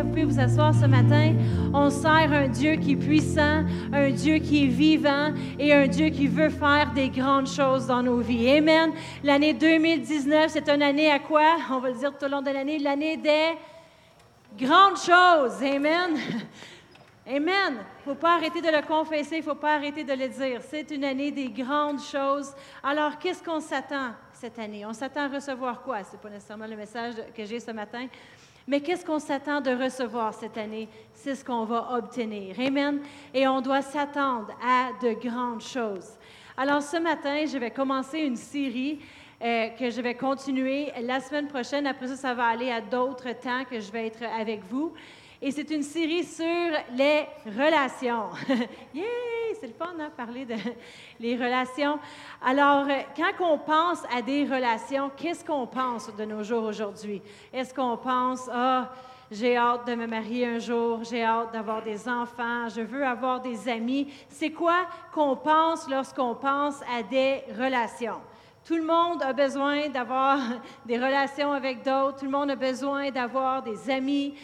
que vous pouvez vous asseoir ce matin. On sert un Dieu qui est puissant, un Dieu qui est vivant et un Dieu qui veut faire des grandes choses dans nos vies. Amen. L'année 2019, c'est une année à quoi? On va le dire tout au long de l'année, l'année des grandes choses. Amen. Amen. Il ne faut pas arrêter de le confesser, il ne faut pas arrêter de le dire. C'est une année des grandes choses. Alors, qu'est-ce qu'on s'attend cette année? On s'attend à recevoir quoi? Ce n'est pas nécessairement le message que j'ai ce matin. Mais qu'est-ce qu'on s'attend de recevoir cette année? C'est ce qu'on va obtenir. Amen. Et on doit s'attendre à de grandes choses. Alors, ce matin, je vais commencer une série que je vais continuer la semaine prochaine. Après ça, ça va aller à d'autres temps que je vais être avec vous. Et c'est une série sur les relations. Yeah! C'est le fun, hein, parler de les relations. Alors, quand on pense à des relations, qu'est-ce qu'on pense de nos jours aujourd'hui? Est-ce qu'on pense, ah, j'ai hâte de me marier un jour, j'ai hâte d'avoir des enfants, je veux avoir des amis. C'est quoi qu'on pense lorsqu'on pense à des relations? Tout le monde a besoin d'avoir des relations avec d'autres. Tout le monde a besoin d'avoir des amis,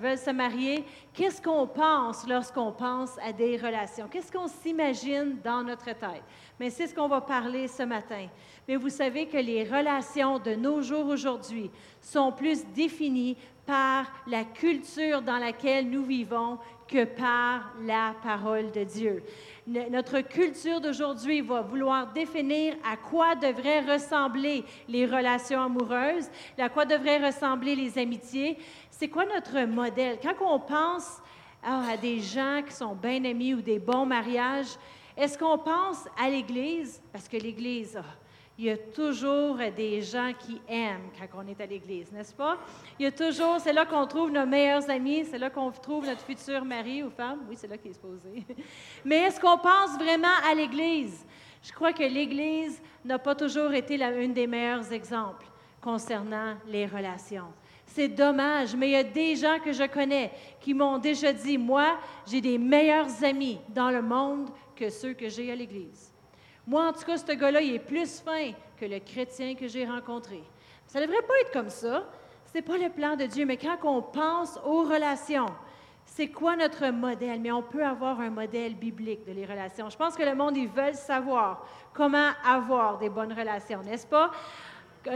veulent se marier. Qu'est-ce qu'on pense lorsqu'on pense à des relations? Qu'est-ce qu'on s'imagine dans notre tête? Mais c'est ce qu'on va parler ce matin. Mais vous savez que les relations de nos jours aujourd'hui sont plus définies par la culture dans laquelle nous vivons que par la parole de Dieu. Notre culture d'aujourd'hui va vouloir définir à quoi devraient ressembler les relations amoureuses, à quoi devraient ressembler les amitiés. C'est quoi notre modèle? Quand on pense à des gens qui sont bien amis ou des bons mariages, est-ce qu'on pense à l'Église? Parce que l'Église... il y a toujours des gens qui aiment quand on est à l'Église, n'est-ce pas? Il y a toujours, c'est là qu'on trouve nos meilleurs amis, c'est là qu'on trouve notre futur mari ou femme. Oui, c'est là qu'il est supposé. Mais est-ce qu'on pense vraiment à l'Église? Je crois que l'Église n'a pas toujours été une des meilleurs exemples concernant les relations. C'est dommage, mais il y a des gens que je connais qui m'ont déjà dit, moi, j'ai des meilleurs amis dans le monde que ceux que j'ai à l'Église. Moi, en tout cas, ce gars-là, il est plus fin que le chrétien que j'ai rencontré. Ça ne devrait pas être comme ça. Ce n'est pas le plan de Dieu. Mais quand on pense aux relations, c'est quoi notre modèle? Mais on peut avoir un modèle biblique de les relations. Je pense que le monde, ils veulent savoir comment avoir des bonnes relations, n'est-ce pas?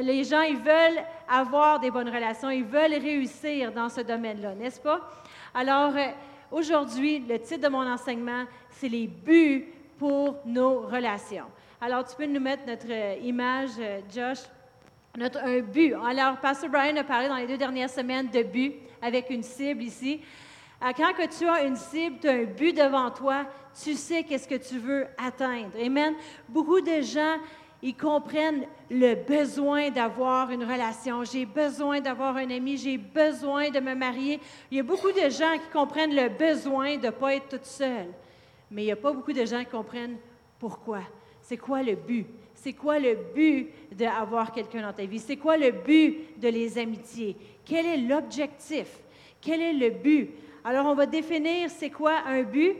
Les gens, ils veulent avoir des bonnes relations. Ils veulent réussir dans ce domaine-là, n'est-ce pas? Alors, aujourd'hui, le titre de mon enseignement, c'est « Les buts » pour nos relations. Alors, tu peux nous mettre notre image, Josh, un but. Alors, Pastor Brian a parlé dans les 2 dernières semaines de but avec une cible ici. Quand que tu as une cible, tu as un but devant toi, tu sais qu'est-ce que tu veux atteindre. Amen. Beaucoup de gens, ils comprennent le besoin d'avoir une relation. J'ai besoin d'avoir un ami, j'ai besoin de me marier. Il y a beaucoup de gens qui comprennent le besoin de ne pas être toute seule. Mais il n'y a pas beaucoup de gens qui comprennent pourquoi. C'est quoi le but? C'est quoi le but d'avoir quelqu'un dans ta vie? C'est quoi le but de les amitiés? Quel est l'objectif? Quel est le but? Alors, on va définir c'est quoi un but.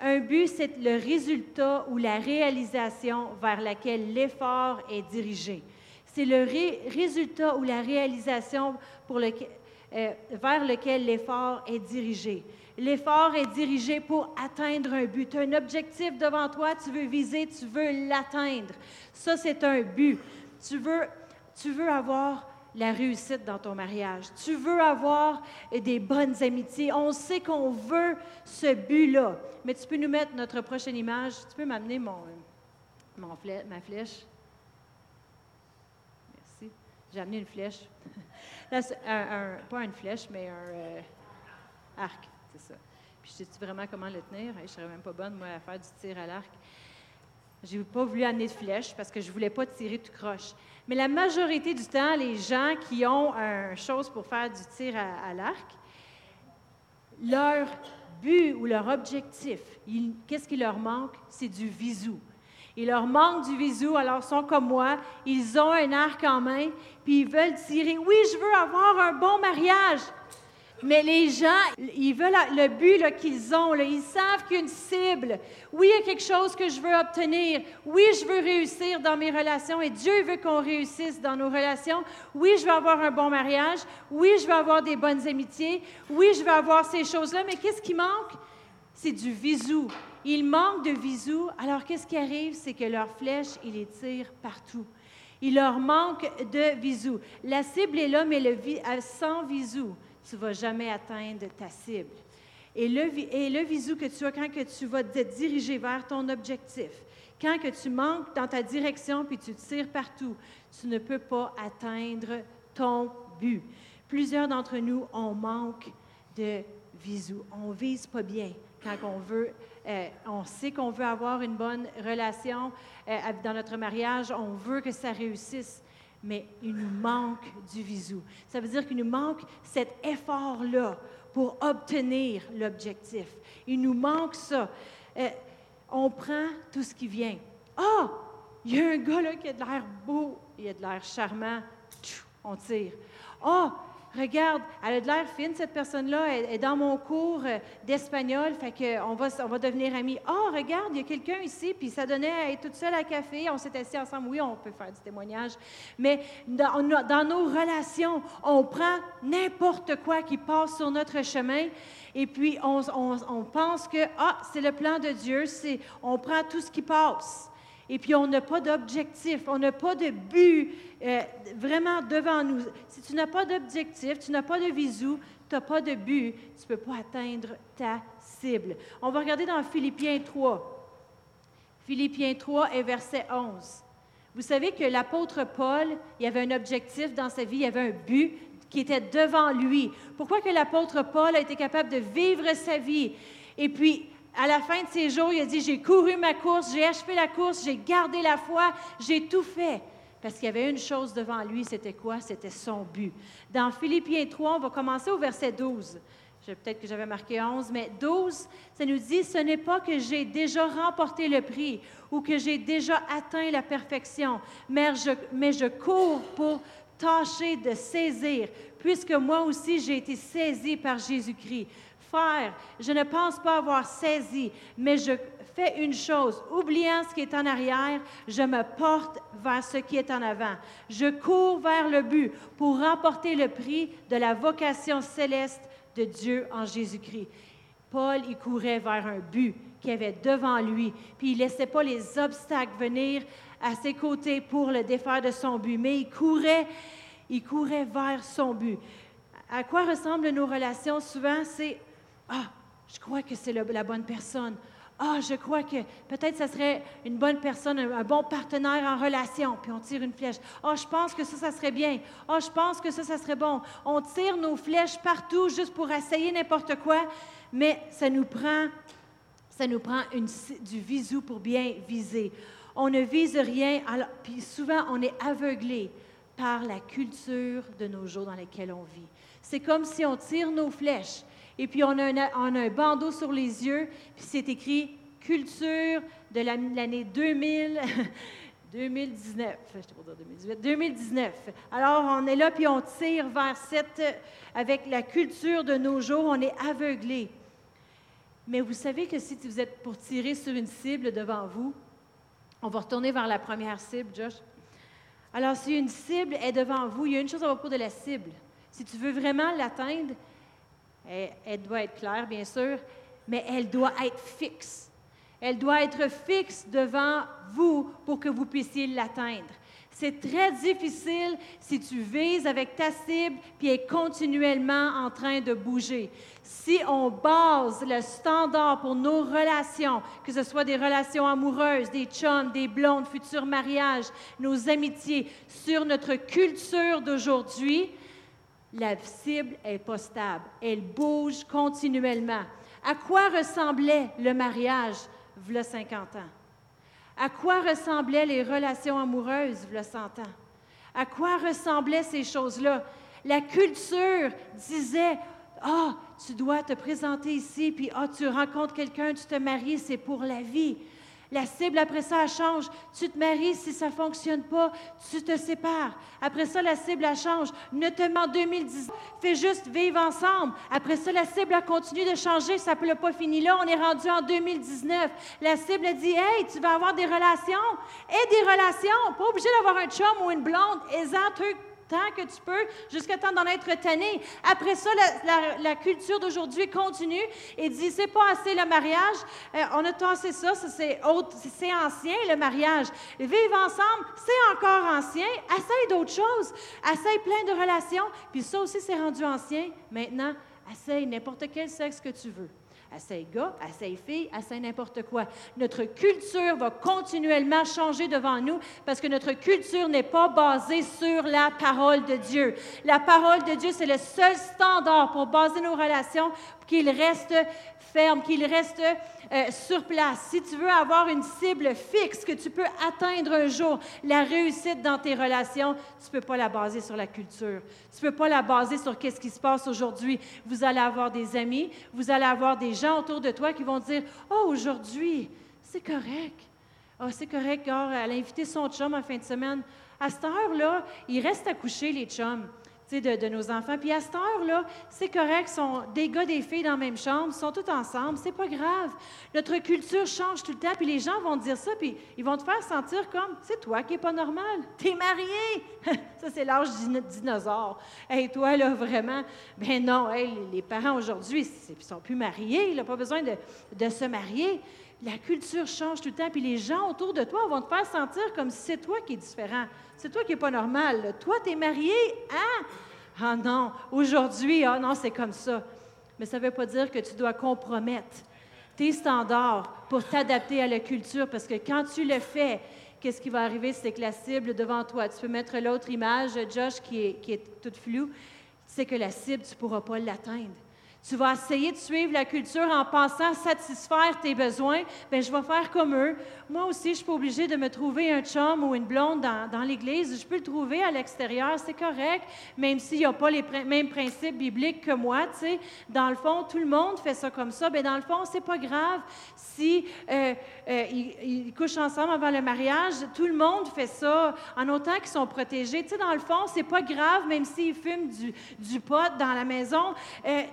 Un but, c'est le résultat ou la réalisation vers laquelle l'effort est dirigé. C'est le résultat ou la réalisation vers lequel l'effort est dirigé. L'effort est dirigé pour atteindre un but. Tu as un objectif devant toi, tu veux viser, tu veux l'atteindre. Ça, c'est un but. Tu veux avoir la réussite dans ton mariage. Tu veux avoir des bonnes amitiés. On sait qu'on veut ce but-là. Mais tu peux nous mettre notre prochaine image. Tu peux m'amener ma flèche. Merci. J'ai amené une flèche. Là, pas une flèche, mais un arc. C'est ça. Puis je sais-tu vraiment comment le tenir? Je ne serais même pas bonne, moi, à faire du tir à l'arc. Je n'ai pas voulu amener de flèche parce que je ne voulais pas tirer tout croche. Mais la majorité du temps, les gens qui ont une chose pour faire du tir à l'arc, leur but ou leur objectif, qu'est-ce qui leur manque? C'est du visou. Il leur manque du visou, alors ils sont comme moi, ils ont un arc en main, puis ils veulent tirer. Oui, je veux avoir un bon mariage! Mais les gens, ils veulent le but là, qu'ils ont. Là, ils savent qu'il y a une cible. Oui, il y a quelque chose que je veux obtenir. Oui, je veux réussir dans mes relations et Dieu veut qu'on réussisse dans nos relations. Oui, je veux avoir un bon mariage. Oui, je veux avoir des bonnes amitiés. Oui, je veux avoir ces choses-là. Mais qu'est-ce qui manque? C'est du visou. Il manque de visou. Alors, qu'est-ce qui arrive? C'est que leurs flèches, ils les tirent partout. Il leur manque de visou. La cible est là, mais sans visou, tu ne vas jamais atteindre ta cible. Et le visou que tu as quand que tu vas te diriger vers ton objectif, quand que tu manques dans ta direction puis tu tires partout, tu ne peux pas atteindre ton but. Plusieurs d'entre nous, on manque de visou. On ne vise pas bien quand on veut. On sait qu'on veut avoir une bonne relation dans notre mariage, on veut que ça réussisse, mais il nous manque du visou. Ça veut dire qu'il nous manque cet effort-là pour obtenir l'objectif. Il nous manque ça. On prend tout ce qui vient. Ah! Il y a un gars là qui a de l'air beau, il a de l'air charmant, on tire. Ah! Regarde, elle a de l'air fine, cette personne-là, elle est dans mon cours d'espagnol, fait qu'on va devenir amis. « Ah, regarde, il y a quelqu'un ici, puis ça donnait à être toute seule à café, on s'est assis ensemble. » Oui, on peut faire du témoignage, mais dans nos relations, on prend n'importe quoi qui passe sur notre chemin, et puis on pense que « Ah, c'est le plan de Dieu, on prend tout ce qui passe. » Et puis, on n'a pas d'objectif, on n'a pas de but vraiment devant nous. Si tu n'as pas d'objectif, tu n'as pas de visou, tu n'as pas de but, tu ne peux pas atteindre ta cible. On va regarder dans Philippiens 3. Philippiens 3 et verset 11. Vous savez que l'apôtre Paul, il avait un objectif dans sa vie, il avait un but qui était devant lui. Pourquoi que l'apôtre Paul a été capable de vivre sa vie? Et puis, à la fin de ses jours, il a dit « J'ai couru ma course, j'ai achevé la course, j'ai gardé la foi, j'ai tout fait. » Parce qu'il y avait une chose devant lui, c'était quoi? C'était son but. Dans Philippiens 3, on va commencer au verset 12. Peut-être que j'avais marqué 11, mais 12, ça nous dit « Ce n'est pas que j'ai déjà remporté le prix ou que j'ai déjà atteint la perfection, mais je cours pour tâcher de saisir, puisque moi aussi j'ai été saisi par Jésus-Christ. » Je ne pense pas avoir saisi, mais je fais une chose, oubliant ce qui est en arrière, je me porte vers ce qui est en avant. Je cours vers le but pour remporter le prix de la vocation céleste de Dieu en Jésus-Christ. Paul, il courait vers un but qu'il avait devant lui, puis il ne laissait pas les obstacles venir à ses côtés pour le défaire de son but, mais il courait vers son but. À quoi ressemblent nos relations souvent? C'est ah, je crois que c'est la bonne personne. Ah, je crois que peut-être ça serait une bonne personne, un bon partenaire en relation. Puis on tire une flèche. Ah, je pense que ça serait bien. Ah, je pense que ça serait bon. On tire nos flèches partout juste pour essayer n'importe quoi, mais ça nous prend du visou pour bien viser. On ne vise rien, alors, puis souvent on est aveuglé par la culture de nos jours dans laquelle on vit. C'est comme si on tire nos flèches. Et puis, on a un bandeau sur les yeux, puis c'est écrit « Culture de l'année 2000 2019. » Je te dire 2018. 2019. Alors, on est là, puis on tire vers avec la culture de nos jours, on est aveuglé. Mais vous savez que si vous êtes pour tirer sur une cible devant vous, on va retourner vers la première cible, Josh. Alors, si une cible est devant vous, il y a une chose à propos de la cible. Si tu veux vraiment l'atteindre, elle doit être claire, bien sûr, mais elle doit être fixe. Elle doit être fixe devant vous pour que vous puissiez l'atteindre. C'est très difficile si tu vises avec ta cible puis elle est continuellement en train de bouger. Si on base le standard pour nos relations, que ce soit des relations amoureuses, des chums, des blondes, futurs mariages, nos amitiés, sur notre culture d'aujourd'hui, la cible n'est pas stable. Elle bouge continuellement. À quoi ressemblait le mariage v'là 50 ans? À quoi ressemblaient les relations amoureuses v'là 100 ans? À quoi ressemblaient ces choses-là? La culture disait « Ah, tu dois te présenter ici, puis ah, tu rencontres quelqu'un, tu te maries, c'est pour la vie. » La cible, après ça, elle change. Tu te maries, si ça ne fonctionne pas, tu te sépares. Après ça, la cible, elle change. Ne te mets en 2010. Fais juste vivre ensemble. Après ça, la cible, elle continue de changer. Ça ne peut pas finir là. On est rendu en 2019. La cible, elle dit, « Hey, tu vas avoir des relations. » Et des relations. Pas obligé d'avoir un chum ou une blonde. Aisant, truc. Tant que tu peux, jusqu'à temps d'en être tanné. Après ça, la culture d'aujourd'hui continue et dit, c'est pas assez le mariage, on a tassé ça c'est ancien le mariage. Vivre ensemble, c'est encore ancien, essaye d'autres choses, essaye plein de relations, puis ça aussi c'est rendu ancien. Maintenant, essaye n'importe quel sexe que tu veux. Essaye gars, essaye fille, essaye n'importe quoi. Notre culture va continuellement changer devant nous parce que notre culture n'est pas basée sur la parole de Dieu. La parole de Dieu, c'est le seul standard pour baser nos relations, pour qu'il reste ferme, qu'il reste sur place. Si tu veux avoir une cible fixe que tu peux atteindre un jour, la réussite dans tes relations, tu ne peux pas la baser sur la culture. Tu ne peux pas la baser sur qu'est-ce qui se passe aujourd'hui. Vous allez avoir des amis, vous allez avoir des gens autour de toi qui vont dire « Oh, aujourd'hui, c'est correct. Oh, c'est correct, oh, elle a invité son chum en fin de semaine. À cette heure-là, ils restent à coucher, les chums. » De nos enfants. Puis à cette heure-là, c'est correct, sont des gars, des filles dans la même chambre, sont tous ensemble, c'est pas grave. Notre culture change tout le temps, puis les gens vont te dire ça, puis ils vont te faire sentir comme, c'est toi qui n'es pas normal, t'es marié! Ça, c'est l'âge dinosaure. Hey, toi, là, vraiment, ben non, hey, les parents aujourd'hui, ils sont plus mariés, ils n'ont pas besoin de se marier. La culture change tout le temps, puis les gens autour de toi vont te faire sentir comme si c'est toi qui es différent. C'est toi qui n'es pas normal. Là. Toi, tu es marié, hein? Ah non, aujourd'hui, ah non, c'est comme ça. Mais ça ne veut pas dire que tu dois compromettre tes standards pour t'adapter à la culture, parce que quand tu le fais, qu'est-ce qui va arriver? C'est que la cible devant toi, tu peux mettre l'autre image, Josh, qui est toute floue, c'est que la cible, tu ne pourras pas l'atteindre. Tu vas essayer de suivre la culture en pensant satisfaire tes besoins. Bien, je vais faire comme eux. Moi aussi, je ne suis pas obligée de me trouver un chum ou une blonde dans l'église. Je peux le trouver à l'extérieur, c'est correct, même s'il n'y a pas les mêmes principes bibliques que moi. T'sais. Dans le fond, tout le monde fait ça comme ça. Bien, dans le fond, ce n'est pas grave. Si ils couchent ensemble avant le mariage, tout le monde fait ça, en autant qu'ils sont protégés. T'sais, dans le fond, ce n'est pas grave, même s'ils fument du pot dans la maison.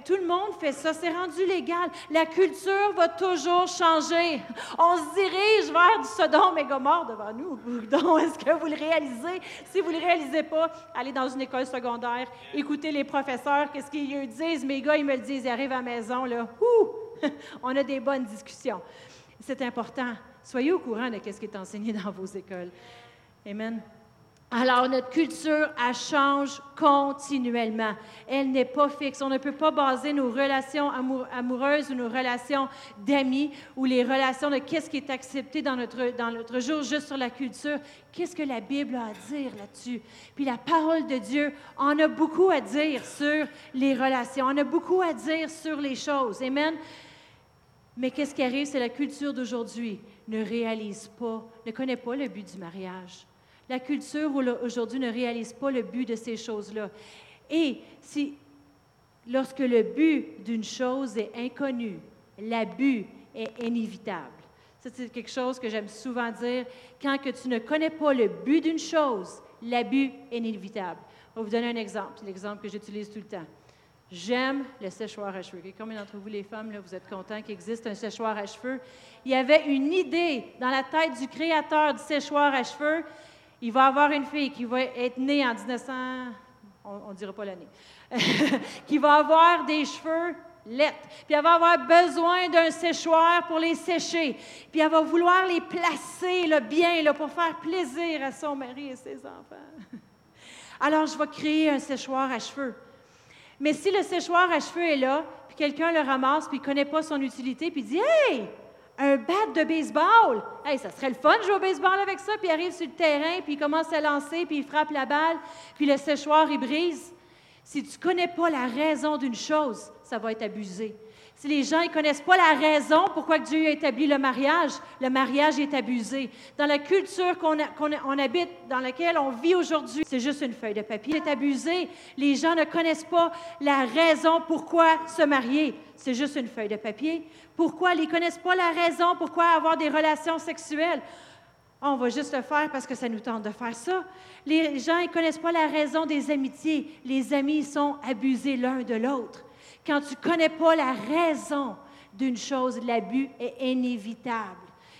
Tout le monde fait ça, c'est rendu légal. La culture va toujours changer. On se dirige vers du Sodome et Gomorrhe devant nous. Donc, est-ce que vous le réalisez? Si vous ne le réalisez pas, allez dans une école secondaire, écoutez les professeurs, qu'est-ce qu'ils eux disent. Mes gars, ils me le disent, ils arrivent à la maison, là, on a des bonnes discussions. C'est important. Soyez au courant de ce qui est enseigné dans vos écoles. Amen. Alors, notre culture, elle change continuellement. Elle n'est pas fixe. On ne peut pas baser nos relations amoureuses ou nos relations d'amis ou les relations de qu'est-ce qui est accepté dans notre jour juste sur la culture. Qu'est-ce que la Bible a à dire là-dessus? Puis la parole de Dieu en a beaucoup à dire sur les relations. On a beaucoup à dire sur les choses. Amen? Mais qu'est-ce qui arrive? C'est la culture d'aujourd'hui ne réalise pas, ne connaît pas le but du mariage. La culture aujourd'hui ne réalise pas le but de ces choses-là. Et lorsque le but d'une chose est inconnu, l'abus est inévitable. Ça, c'est quelque chose que j'aime souvent dire. Quand que tu ne connais pas le but d'une chose, l'abus est inévitable. Je vais vous donner un exemple. C'est l'exemple que j'utilise tout le temps. J'aime le séchoir à cheveux. Combien d'entre vous, les femmes, là, vous êtes contents qu'il existe un séchoir à cheveux? Il y avait une idée dans la tête du créateur du séchoir à cheveux. Il va avoir une fille qui va être née en 1900... On ne dira pas l'année. Qui va avoir des cheveux laids. Puis elle va avoir besoin d'un séchoir pour les sécher. Puis elle va vouloir les placer là, bien là, pour faire plaisir à son mari et ses enfants. Alors, je vais créer un séchoir à cheveux. Mais si le séchoir à cheveux est là, puis quelqu'un le ramasse, puis il ne connaît pas son utilité, puis il dit « Hey! » Un bat de baseball! Hey, ça serait le fun de jouer au baseball avec ça, puis il arrive sur le terrain, puis il commence à lancer, puis il frappe la balle, puis le séchoir, il brise. Si tu ne connais pas la raison d'une chose, ça va être abusé. Si les gens ne connaissent pas la raison pourquoi Dieu a établi le mariage est abusé. Dans la culture qu'on habite, dans laquelle on vit aujourd'hui, c'est juste une feuille de papier. C'est abusé. Les gens ne connaissent pas la raison pourquoi se marier. C'est juste une feuille de papier. Pourquoi? Ils ne connaissent pas la raison pourquoi avoir des relations sexuelles. On va juste le faire parce que ça nous tente de faire ça. Les gens ne connaissent pas la raison des amitiés. Les amis sont abusés l'un de l'autre. Quand tu ne connais pas la raison d'une chose, l'abus est inévitable.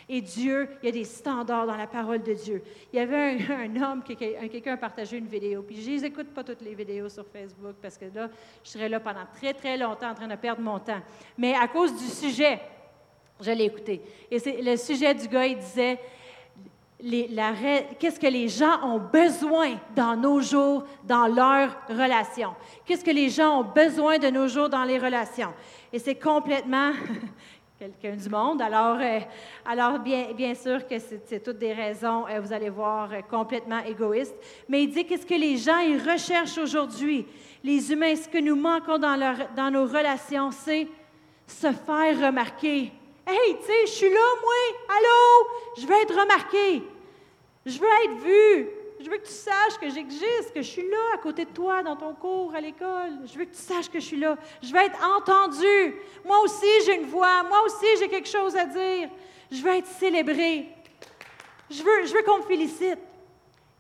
Et Dieu, il y a des standards dans la parole de Dieu. Il y avait un homme, quelqu'un a partagé une vidéo, puis je n'écoute pas toutes les vidéos sur Facebook parce que là, je serais là pendant très, très longtemps en train de perdre mon temps. Mais à cause du sujet, je l'ai écouté. Et c'est, le sujet du gars, il disait... qu'est-ce que les gens ont besoin dans nos jours, dans leurs relations? Qu'est-ce que les gens ont besoin de nos jours dans les relations? Et c'est complètement quelqu'un du monde. Alors bien sûr que c'est toutes des raisons, vous allez voir, complètement égoïstes. Mais il dit qu'est-ce que les gens ils recherchent aujourd'hui? Les humains, ce que nous manquons dans nos relations, c'est se faire remarquer. « Hey, tu sais, je suis là, moi! Allô! Je veux être remarquée! Je veux être vue! Je veux que tu saches que j'existe, que je suis là à côté de toi, dans ton cours, à l'école. Je veux que tu saches que je suis là. Je veux être entendue. Moi aussi, j'ai une voix. Moi aussi, j'ai quelque chose à dire. Je veux être célébrée. Je veux qu'on me félicite. »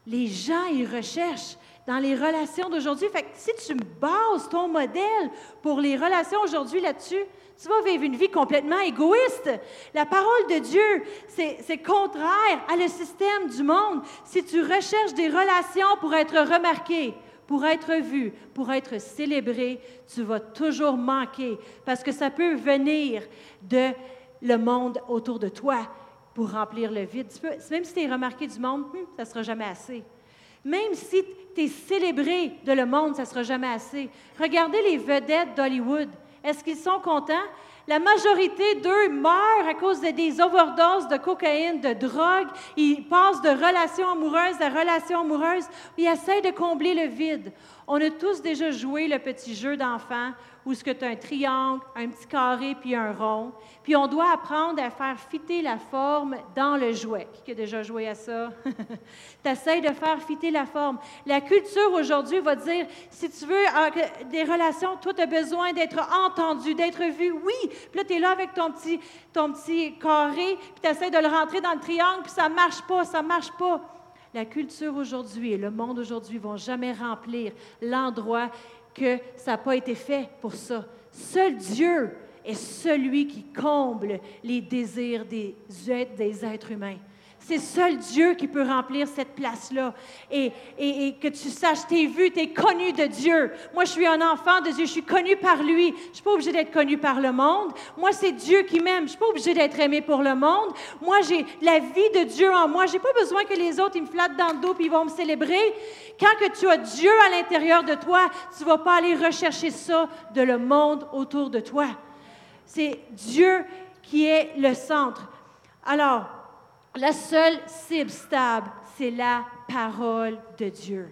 Les gens, ils recherchent dans les relations d'aujourd'hui. Fait que si tu bases ton modèle pour les relations aujourd'hui là-dessus, tu vas vivre une vie complètement égoïste. La parole de Dieu, c'est contraire à le système du monde. Si tu recherches des relations pour être remarqué, pour être vu, pour être célébré, tu vas toujours manquer parce que ça peut venir de le monde autour de toi pour remplir le vide. Même si tu es remarqué du monde, ça ne sera jamais assez. Même si tu es célébré de le monde, ça ne sera jamais assez. Regardez les vedettes d'Hollywood. Est-ce qu'ils sont contents? La majorité d'eux meurent à cause des overdoses de cocaïne, de drogue. Ils passent de relation amoureuse à relation amoureuse. Ils essaient de combler le vide. On a tous déjà joué le petit jeu d'enfant où tu as un triangle, un petit carré puis un rond. Puis on doit apprendre à faire fitter la forme dans le jouet. Qui a déjà joué à ça? Tu essaies de faire fitter la forme. La culture aujourd'hui va dire, si tu veux des relations, toi tu as besoin d'être entendu, d'être vu. Oui! Puis là, tu es là avec ton petit carré, puis tu essaies de le rentrer dans le triangle, puis ça ne marche pas, ça ne marche pas. La culture aujourd'hui et le monde aujourd'hui ne vont jamais remplir l'endroit que ça n'a pas été fait pour ça. Seul Dieu est celui qui comble les désirs des êtres humains. C'est seul Dieu qui peut remplir cette place-là. Et que tu saches, t'es vu, t'es connu de Dieu. Moi, je suis un enfant de Dieu, je suis connu par lui. Je ne suis pas obligée d'être connue par le monde. Moi, c'est Dieu qui m'aime. Je ne suis pas obligée d'être aimée pour le monde. Moi, j'ai la vie de Dieu en moi. Je n'ai pas besoin que les autres, ils me flattent dans le dos et ils vont me célébrer. Quand que tu as Dieu à l'intérieur de toi, tu ne vas pas aller rechercher ça de le monde autour de toi. C'est Dieu qui est le centre. Alors, la seule cible stable, c'est la parole de Dieu.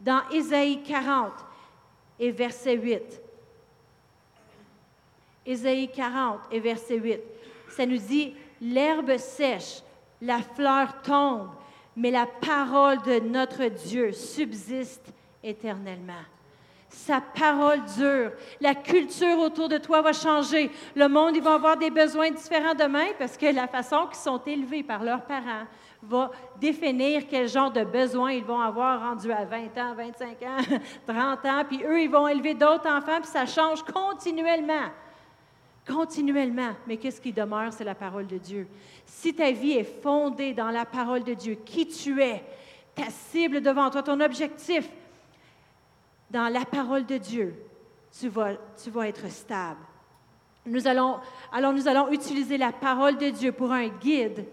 Dans Ésaïe 40 et verset 8, ça nous dit « L'herbe sèche, la fleur tombe, mais la parole de notre Dieu subsiste éternellement. » Sa parole dure. La culture autour de toi va changer. Le monde, ils vont avoir des besoins différents demain parce que la façon qu'ils sont élevés par leurs parents va définir quel genre de besoins ils vont avoir rendus à 20 ans, 25 ans, 30 ans. Puis eux, ils vont élever d'autres enfants, puis ça change continuellement. Mais qu'est-ce qui demeure? C'est la parole de Dieu. Si ta vie est fondée dans la parole de Dieu, qui tu es, ta cible devant toi, ton objectif, dans la parole de Dieu, tu vas être stable. Nous allons utiliser la parole de Dieu pour un guide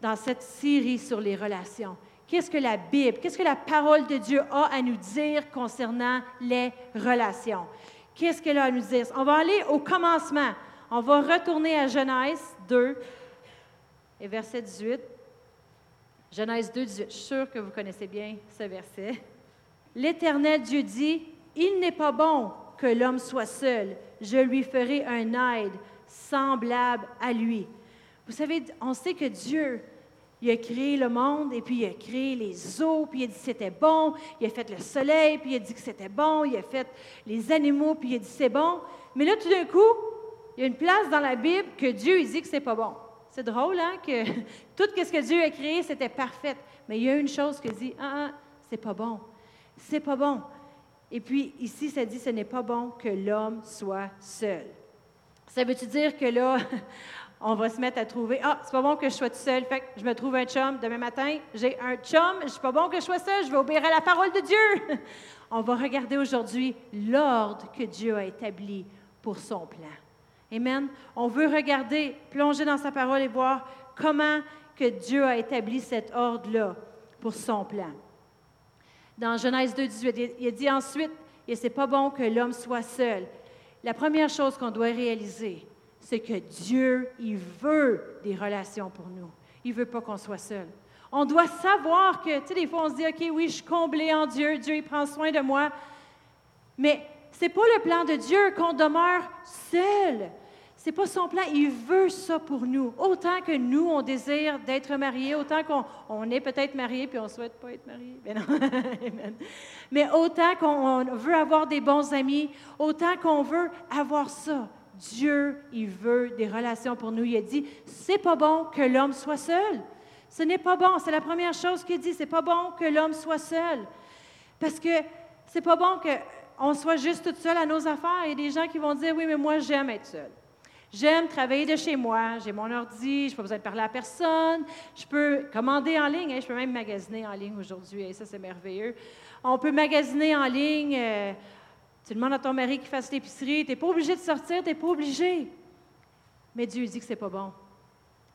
dans cette série sur les relations. Qu'est-ce que la Bible, qu'est-ce que la parole de Dieu a à nous dire concernant les relations? Qu'est-ce qu'elle a à nous dire? On va aller au commencement. On va retourner à Genèse 2 et verset 18. Genèse 2, 18. Je suis sûre que vous connaissez bien ce verset. « L'Éternel Dieu dit, « Il n'est pas bon que l'homme soit seul. Je lui ferai un aide semblable à lui. » Vous savez, on sait que Dieu, il a créé le monde, et puis il a créé les eaux, puis il a dit que c'était bon. Il a fait le soleil, puis il a dit que c'était bon. Il a fait les animaux, puis il a dit que c'est bon. Mais là, tout d'un coup, il y a une place dans la Bible que Dieu, il dit que c'est pas bon. C'est drôle, hein, que tout ce que Dieu a créé, c'était parfait. Mais il y a une chose qui dit, c'est pas bon. C'est pas bon. Et puis, ici, ça dit, ce n'est pas bon que l'homme soit seul. Ça veut-tu dire que là, on va se mettre à trouver, c'est pas bon que je sois tout seul, fait que je me trouve un chum, demain matin, j'ai un chum, c'est pas bon que je sois seul, je vais obéir à la parole de Dieu. On va regarder aujourd'hui l'ordre que Dieu a établi pour son plan. Amen. On veut regarder, plonger dans sa parole et voir comment que Dieu a établi cet ordre-là pour son plan. Dans Genèse 2,18, il dit ensuite, « Et c'est pas bon que l'homme soit seul. » La première chose qu'on doit réaliser, c'est que Dieu, il veut des relations pour nous. Il ne veut pas qu'on soit seul. On doit savoir que, tu sais, des fois, on se dit, « OK, oui, je suis comblé en Dieu. Dieu, il prend soin de moi. » Mais c'est pas le plan de Dieu qu'on demeure seul. C'est pas son plan. Il veut ça pour nous. Autant que nous, on désire d'être mariés, autant qu'on est peut-être mariés puis on souhaite pas être mariés. Ben non. Mais autant qu'on veut avoir des bons amis, autant qu'on veut avoir ça. Dieu, il veut des relations pour nous. Il a dit, c'est pas bon que l'homme soit seul. Ce n'est pas bon. C'est la première chose qu'il dit. C'est pas bon que l'homme soit seul. Parce que c'est pas bon qu'on soit juste tout seul à nos affaires. Il y a des gens qui vont dire, oui, mais moi, j'aime être seul. J'aime travailler de chez moi, j'ai mon ordi, je n'ai pas besoin de parler à personne, je peux commander en ligne, je peux même magasiner en ligne aujourd'hui, ça c'est merveilleux. On peut magasiner en ligne, tu demandes à ton mari qu'il fasse l'épicerie, tu n'es pas obligé de sortir, tu n'es pas obligé. Mais Dieu dit que c'est pas bon.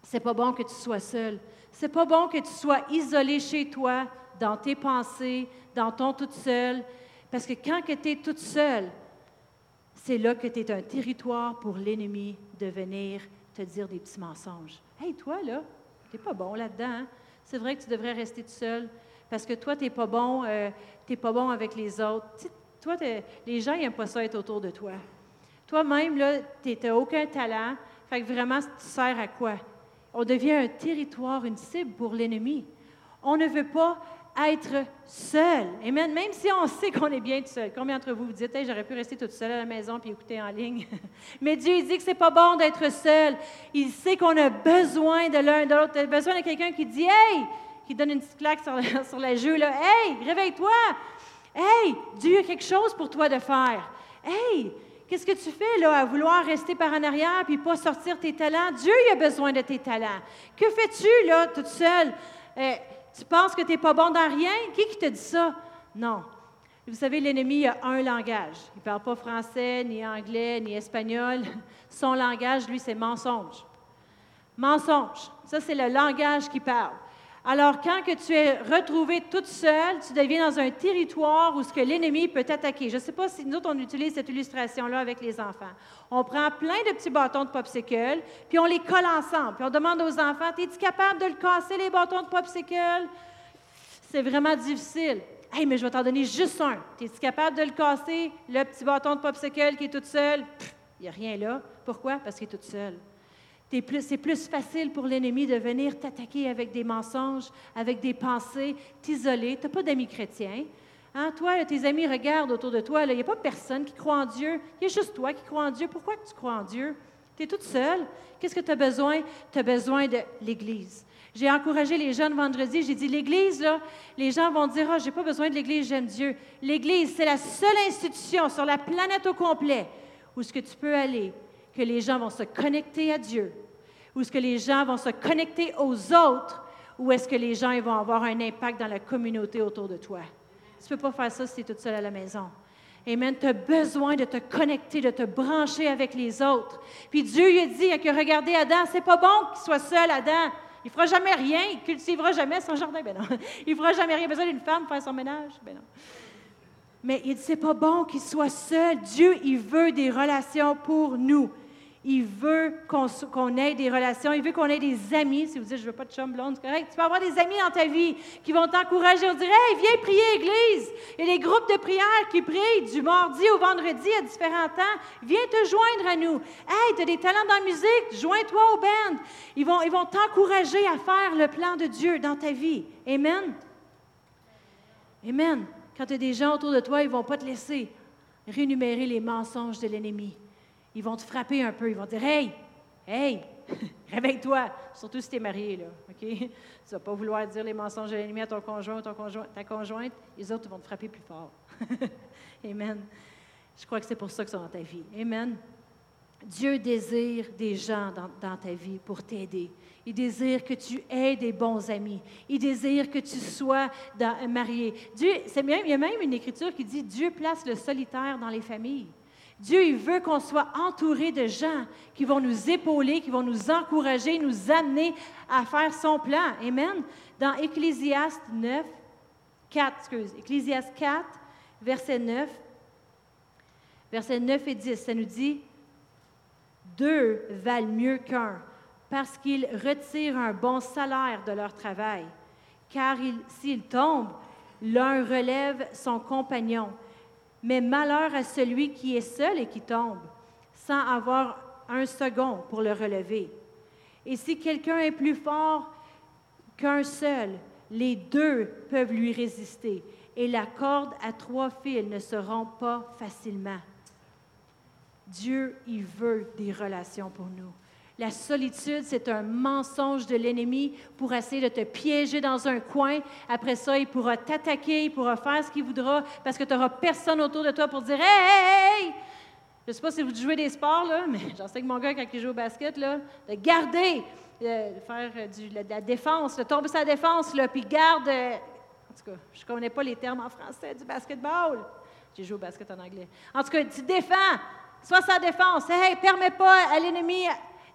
C'est pas bon que tu sois seul. C'est pas bon que tu sois isolé chez toi, dans tes pensées, dans ton toute seul, parce que quand tu es toute seule, c'est là que tu es un territoire pour l'ennemi de venir te dire des petits mensonges. « Hey, toi, là, t'es pas bon là-dedans. Hein? C'est vrai que tu devrais rester tout seul parce que toi, t'es pas bon avec les autres. Toi, les gens, ils n'aiment pas ça être autour de toi. Toi-même, là, t'as aucun talent. Fait que vraiment, tu sers à quoi? On devient un territoire, une cible pour l'ennemi. On ne veut pas être seul. Amen. Même si on sait qu'on est bien tout seul. Combien d'entre vous vous dites, hey, j'aurais pu rester toute seule à la maison puis écouter en ligne? Mais Dieu, il dit que c'est pas bon d'être seul. Il sait qu'on a besoin de l'un de l'autre. Tu as besoin de quelqu'un qui dit, hey, qui donne une petite claque sur la joue, là. Hey, réveille-toi. Hey, Dieu a quelque chose pour toi de faire. Hey, qu'est-ce que tu fais là à vouloir rester par en arrière puis pas sortir tes talents? Dieu, il a besoin de tes talents. Que fais-tu là toute seule? Tu penses que tu n'es pas bon dans rien? Qui te dit ça? Non. Vous savez, l'ennemi a un langage. Il ne parle pas français, ni anglais, ni espagnol. Son langage, lui, c'est mensonge. Mensonge. Ça, c'est le langage qui parle. Alors, quand que tu es retrouvée toute seule, tu deviens dans un territoire où ce que l'ennemi peut t'attaquer. Je ne sais pas si nous autres, on utilise cette illustration-là avec les enfants. On prend plein de petits bâtons de popsicle, puis on les colle ensemble. Puis on demande aux enfants, « Es-tu capable de le casser, les bâtons de popsicle? » C'est vraiment difficile. « Hey, mais je vais t'en donner juste un. Es-tu capable de le casser, le petit bâton de popsicle qui est tout seul? » Il n'y a rien là. Pourquoi? Parce qu'il est tout seul. C'est plus facile pour l'ennemi de venir t'attaquer avec des mensonges, avec des pensées, t'isoler. Tu n'as pas d'amis chrétiens. Hein? Toi, là, tes amis regardent autour de toi. Il n'y a pas personne qui croit en Dieu. Il y a juste toi qui crois en Dieu. Pourquoi tu crois en Dieu? Tu es toute seule. Qu'est-ce que tu as besoin? Tu as besoin de l'Église. J'ai encouragé les jeunes vendredi. J'ai dit, l'Église, là, les gens vont dire, « Ah, je n'ai pas besoin de l'Église, j'aime Dieu. » L'Église, c'est la seule institution sur la planète au complet où est-ce que tu peux aller, que les gens vont se connecter à Dieu, où est-ce que les gens vont se connecter aux autres, ou est-ce que les gens ils vont avoir un impact dans la communauté autour de toi. Tu ne peux pas faire ça si tu es toute seule à la maison. Amen. Tu as besoin de te connecter, de te brancher avec les autres. Puis Dieu lui a dit que regardez Adam, c'est pas bon qu'il soit seul, Adam. Il ne fera jamais rien, il ne cultivera jamais son jardin. Ben non. Il ne fera jamais rien. Il a besoin d'une femme pour faire son ménage. Ben non. Mais il dit, c'est pas bon qu'il soit seul. Dieu, il veut des relations pour nous. Il veut qu'on ait des relations, il veut qu'on ait des amis. Si vous dites, je ne veux pas de chum blonde, c'est correct. Tu peux avoir des amis dans ta vie qui vont t'encourager. On dirait, hey, viens prier à l'église. Il y a des groupes de prière qui prient du mardi au vendredi à différents temps. Viens te joindre à nous. Hey, tu as des talents dans la musique, joins-toi au band. Ils vont t'encourager à faire le plan de Dieu dans ta vie. Amen? Amen. Quand tu as des gens autour de toi, ils ne vont pas te laisser rémunérer les mensonges de l'ennemi. Ils vont te frapper un peu. Ils vont te dire, « Hey, réveille-toi! » Surtout si tu es marié, là, OK? Tu ne vas pas vouloir dire les mensonges de l'ennemi à ton conjoint ou ta conjointe. Les autres vont te frapper plus fort. Amen. Je crois que c'est pour ça qu'ils sont dans ta vie. Amen. Dieu désire des gens dans ta vie pour t'aider. Il désire que tu aies des bons amis. Il désire que tu sois marié. Il y a même une écriture qui dit « Dieu place le solitaire dans les familles ». Dieu, il veut qu'on soit entouré de gens qui vont nous épauler, qui vont nous encourager, nous amener à faire son plan. Amen. Dans Ecclésiaste 4, versets 9 et 10, ça nous dit « Deux valent mieux qu'un, parce qu'ils retirent un bon salaire de leur travail. Car s'ils tombent, l'un relève son compagnon. » Mais malheur à celui qui est seul et qui tombe, sans avoir un second pour le relever. Et si quelqu'un est plus fort qu'un seul, les deux peuvent lui résister, et la corde à trois fils ne se rompt pas facilement. Dieu, il veut des relations pour nous. La solitude, c'est un mensonge de l'ennemi pour essayer de te piéger dans un coin. Après ça, il pourra t'attaquer, il pourra faire ce qu'il voudra parce que tu n'auras personne autour de toi pour dire « Hey, hey, hey! » Je ne sais pas si vous jouez des sports, là, mais j'enseigne mon gars quand il joue au basket, là, de garder, de faire de la défense, de tomber sur la défense, là, puis garde... En tout cas, je ne connais pas les termes en français du basketball. J'ai joué au basket en anglais. En tout cas, tu défends, sois sur la défense. « Hey, permets pas à l'ennemi... »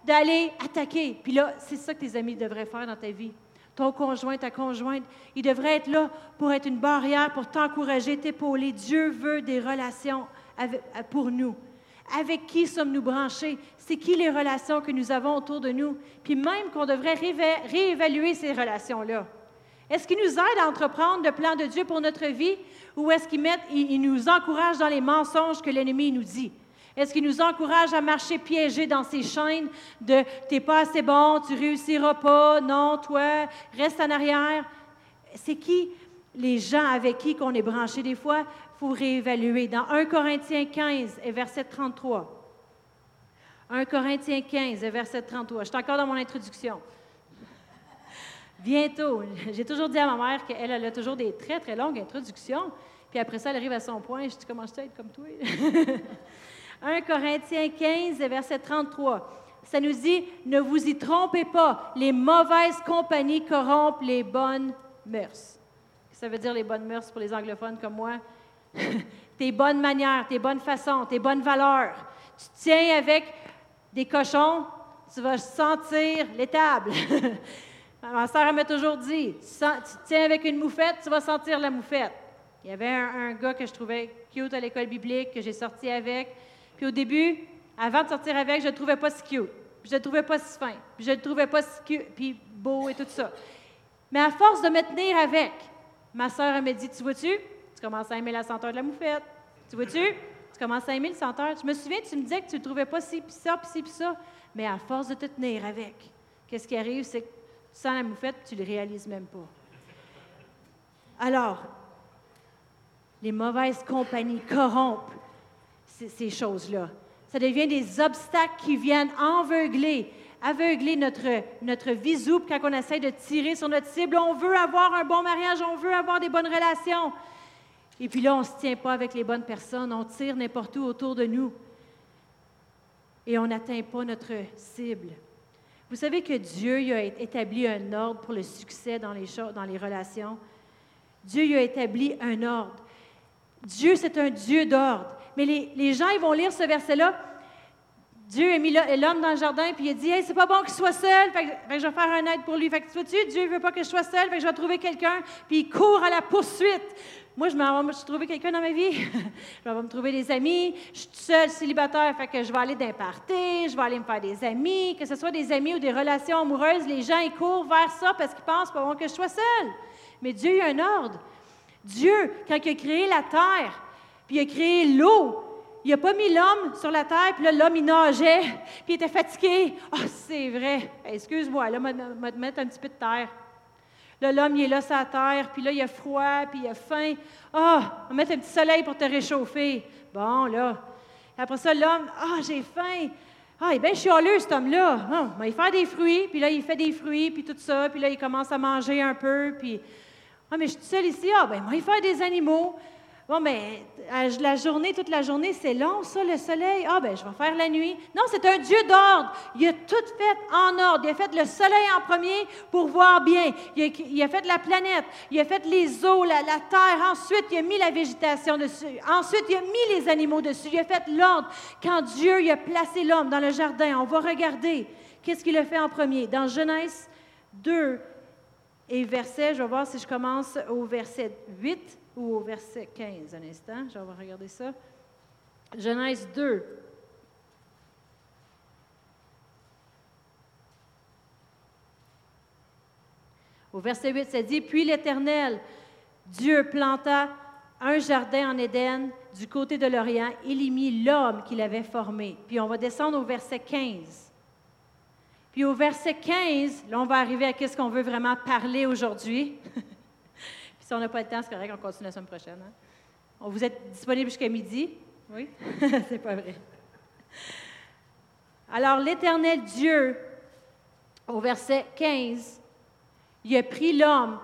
d'aller attaquer. Puis là, c'est ça que tes amis devraient faire dans ta vie. Ton conjoint, ta conjointe, il devrait être là pour être une barrière, pour t'encourager, t'épauler. Dieu veut des relations pour nous. Avec qui sommes-nous branchés? C'est qui les relations que nous avons autour de nous? Puis même qu'on devrait réévaluer ces relations-là. Est-ce qu'ils nous aident à entreprendre le plan de Dieu pour notre vie? Ou est-ce qu'ils nous encouragent dans les mensonges que l'ennemi nous dit? Est-ce qu'il nous encourage à marcher piégé dans ces chaînes de « t'es pas assez bon, tu réussiras pas, non, toi, reste en arrière ». C'est qui les gens avec qui qu'on est branché des fois? Il faut réévaluer. Dans 1 Corinthiens 15 et verset 33. 1 Corinthiens 15 et verset 33. Je suis encore dans mon introduction. Bientôt. J'ai toujours dit à ma mère qu'elle a toujours des très, très longues introductions. Puis après ça, elle arrive à son point. Je dis « comment je t'aide comme toi? » 1 Corinthiens 15, verset 33. Ça nous dit, « Ne vous y trompez pas, les mauvaises compagnies corrompent les bonnes mœurs. » Ça veut dire les bonnes mœurs pour les anglophones comme moi. Tes bonnes manières, tes bonnes façons, tes bonnes valeurs. Tu tiens avec des cochons, tu vas sentir l'étable. Ma sœur m'a toujours dit, « Tu tiens avec une moufette, tu vas sentir la moufette. » Il y avait un gars que je trouvais cute à l'école biblique, que j'ai sorti avec. Puis au début, avant de sortir avec, je ne le trouvais pas si cute, puis je ne le trouvais pas si fin, puis je ne le trouvais pas si cute, puis beau et tout ça. Mais à force de me tenir avec, ma sœur, elle m'a dit, tu vois-tu, tu commences à aimer la senteur de la moufette. Tu vois-tu, tu commences à aimer le senteur. Je me souviens, tu me disais que tu ne le trouvais pas si, puis ça, puis ci, puis ça. Mais à force de te tenir avec, qu'est-ce qui arrive, c'est que tu sens la moufette, puis tu ne le réalises même pas. Alors, les mauvaises compagnies corrompent ces choses-là. Ça devient des obstacles qui viennent aveugler notre visu quand on essaie de tirer sur notre cible. On veut avoir un bon mariage, on veut avoir des bonnes relations. Et puis là, on ne se tient pas avec les bonnes personnes, on tire n'importe où autour de nous. Et on n'atteint pas notre cible. Vous savez que Dieu il a établi un ordre pour le succès dans les relations. Dieu il a établi un ordre. Dieu, c'est un Dieu d'ordre. Mais les gens, ils vont lire ce verset-là. Dieu a mis l'homme dans le jardin, puis il a dit, « Hey, c'est pas bon qu'il soit seul, fait que je vais faire un aide pour lui. » Fait que tu vois-tu, Dieu ne veut pas que je sois seul, fait que je vais trouver quelqu'un. Puis il court à la poursuite Moi, je vais trouver quelqu'un dans ma vie. Je vais me trouver des amis. Je suis toute seule, célibataire, fait que je vais aller d'un party, je vais aller me faire des amis. Que ce soit des amis ou des relations amoureuses, les gens, ils courent vers ça parce qu'ils pensent pas bon que je sois seule. Mais Dieu a un ordre. Dieu, quand il a créé la terre, puis il a créé l'eau, il n'a pas mis l'homme sur la terre, puis là, l'homme, il nageait, puis il était fatigué. Ah, oh, c'est vrai. Excuse-moi, là, je vais te mettre un petit peu de terre. Là, l'homme, il est là sur la terre, puis là, il a froid, puis il a faim. Ah, on va mettre un petit soleil pour te réchauffer. Bon, là. Après ça, l'homme, ah, j'ai faim. Ah, il est bien chialeux, cet homme-là. Ah, il va faire des fruits, puis là, il fait des fruits, puis tout ça, puis là, il commence à manger un peu, puis... « Ah, mais je suis toute seule ici. Ah, ben, moi, il fait des animaux. Bon, ben, la journée, toute la journée, c'est long, ça, le soleil. Ah, ben, je vais faire la nuit. » Non, c'est un Dieu d'ordre. Il a tout fait en ordre. Il a fait le soleil en premier pour voir bien. Il a fait la planète. Il a fait les eaux, la terre. Ensuite, il a mis la végétation dessus. Ensuite, il a mis les animaux dessus. Il a fait l'ordre. Quand Dieu il a placé l'homme dans le jardin, on va regarder qu'est-ce qu'il a fait en premier. Dans Genèse 2, et verset, je vais voir si je commence au verset 8 ou au verset 15, un instant. Je vais regarder ça. Genèse 2. Au verset 8, ça dit, « Puis l'Éternel, Dieu planta un jardin en Éden du côté de l'Orient. Il y mit l'homme qu'il avait formé. » Puis on va descendre au verset 15. Puis au verset 15, là, on va arriver à qu'est-ce qu'on veut vraiment parler aujourd'hui. Puis si on n'a pas le temps, c'est correct, on continue la semaine prochaine. Hein? Vous êtes disponible jusqu'à midi? Oui? C'est pas vrai. Alors, l'Éternel Dieu, au verset 15, il a pris l'homme.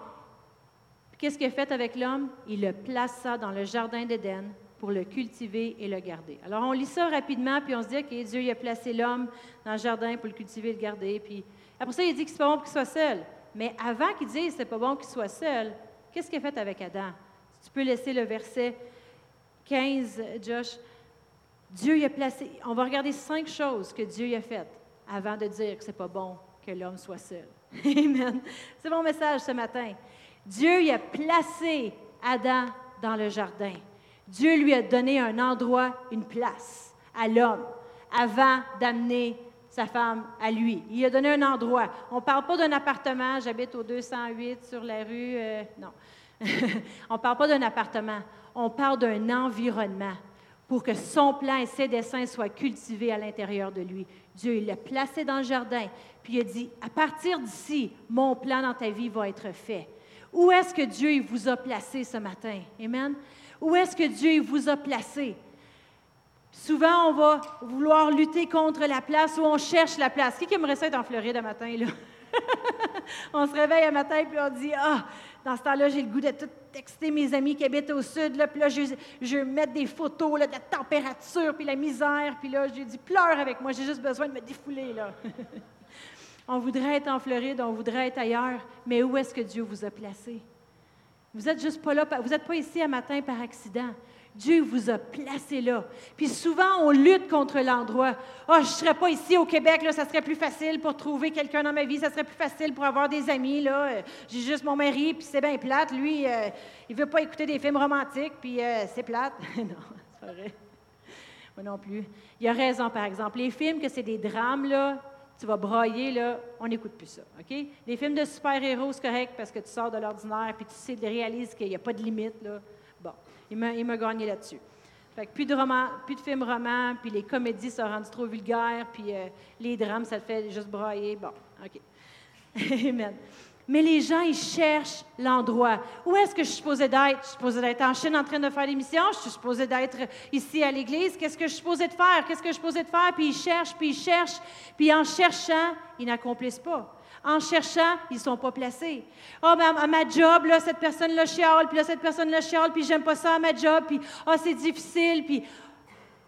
Puis qu'est-ce qu'il a fait avec l'homme? Il le plaça dans le jardin d'Éden pour le cultiver et le garder. Alors, on lit ça rapidement, puis on se dit, OK, Dieu, il a placé l'homme dans le jardin pour le cultiver et le garder. Puis après ça, il dit que c'est pas bon qu'il soit seul. Mais avant qu'il dise que c'est pas bon qu'il soit seul, qu'est-ce qu'il a fait avec Adam? Tu peux laisser le verset 15, Josh. Dieu, il a placé... On va regarder 5 choses que Dieu il a faites avant de dire que c'est pas bon que l'homme soit seul. Amen. C'est mon message ce matin. Dieu, il a placé Adam dans le jardin. Dieu lui a donné un endroit, une place à l'homme avant d'amener sa femme à lui. Il a donné un endroit. On ne parle pas d'un appartement. J'habite au 208 sur la rue. Non. On ne parle pas d'un appartement. On parle d'un environnement pour que son plan et ses desseins soient cultivés à l'intérieur de lui. Dieu il l'a placé dans le jardin. Puis il a dit, à partir d'ici, mon plan dans ta vie va être fait. Où est-ce que Dieu il vous a placé ce matin? Amen? Où est-ce que Dieu vous a placé? Souvent, on va vouloir lutter contre la place ou on cherche la place. Qui aimerait ça être en Floride un matin? Là? On se réveille un matin et on dit, « Ah, dans ce temps-là, j'ai le goût de tout texter mes amis qui habitent au sud. Là, puis là, je vais mettre des photos là, de la température puis la misère. Puis là, je lui dis, « Pleure avec moi, j'ai juste besoin de me défouler. » On voudrait être en Floride, on voudrait être ailleurs. Mais où est-ce que Dieu vous a placé? Vous n'êtes juste pas là, vous n'êtes pas ici un matin par accident. Dieu vous a placé là. Puis souvent, on lutte contre l'endroit. « Ah, je ne serais pas ici au Québec, là, ça serait plus facile pour trouver quelqu'un dans ma vie, ça serait plus facile pour avoir des amis. Là. J'ai juste mon mari, puis c'est bien plate. Lui, il ne veut pas écouter des films romantiques, puis c'est plate. » Non, c'est pas vrai. Moi non plus. Il a raison, par exemple. Les films que c'est des drames, là, tu vas brailler, là, on n'écoute plus ça, OK? Les films de super-héros, c'est correct parce que tu sors de l'ordinaire puis tu sais, tu réalises qu'il n'y a pas de limite, là. Bon, il m'a gagné là-dessus. Fait que plus de romans, plus de films romans, puis les comédies sont rendues trop vulgaires, puis les drames, ça te fait juste brailler. Bon, OK. Amen. Mais les gens, ils cherchent l'endroit. Où est-ce que je suis supposée d'être? Je suis supposée d'être en Chine en train de faire l'émission. Je suis supposée d'être ici à l'église. Qu'est-ce que je suis supposée de faire? Qu'est-ce que je suis supposée de faire? Puis ils cherchent, puis ils cherchent. Puis en cherchant, ils n'accomplissent pas. En cherchant, ils ne sont pas placés. « Ah, oh, ben, à ma job, là, cette personne-là chiale, puis là, cette personne-là chiale, puis j'aime pas ça à ma job, puis ah, oh, c'est difficile. » Puis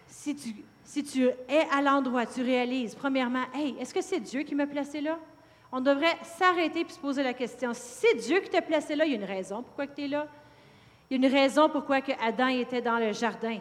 si tu es à l'endroit, tu réalises, premièrement, « Hey, est-ce que c'est Dieu qui m'a placé là? » On devrait s'arrêter et se poser la question. Si c'est Dieu qui t'a placé là, il y a une raison pourquoi tu es là. Il y a une raison pourquoi que Adam était dans le jardin.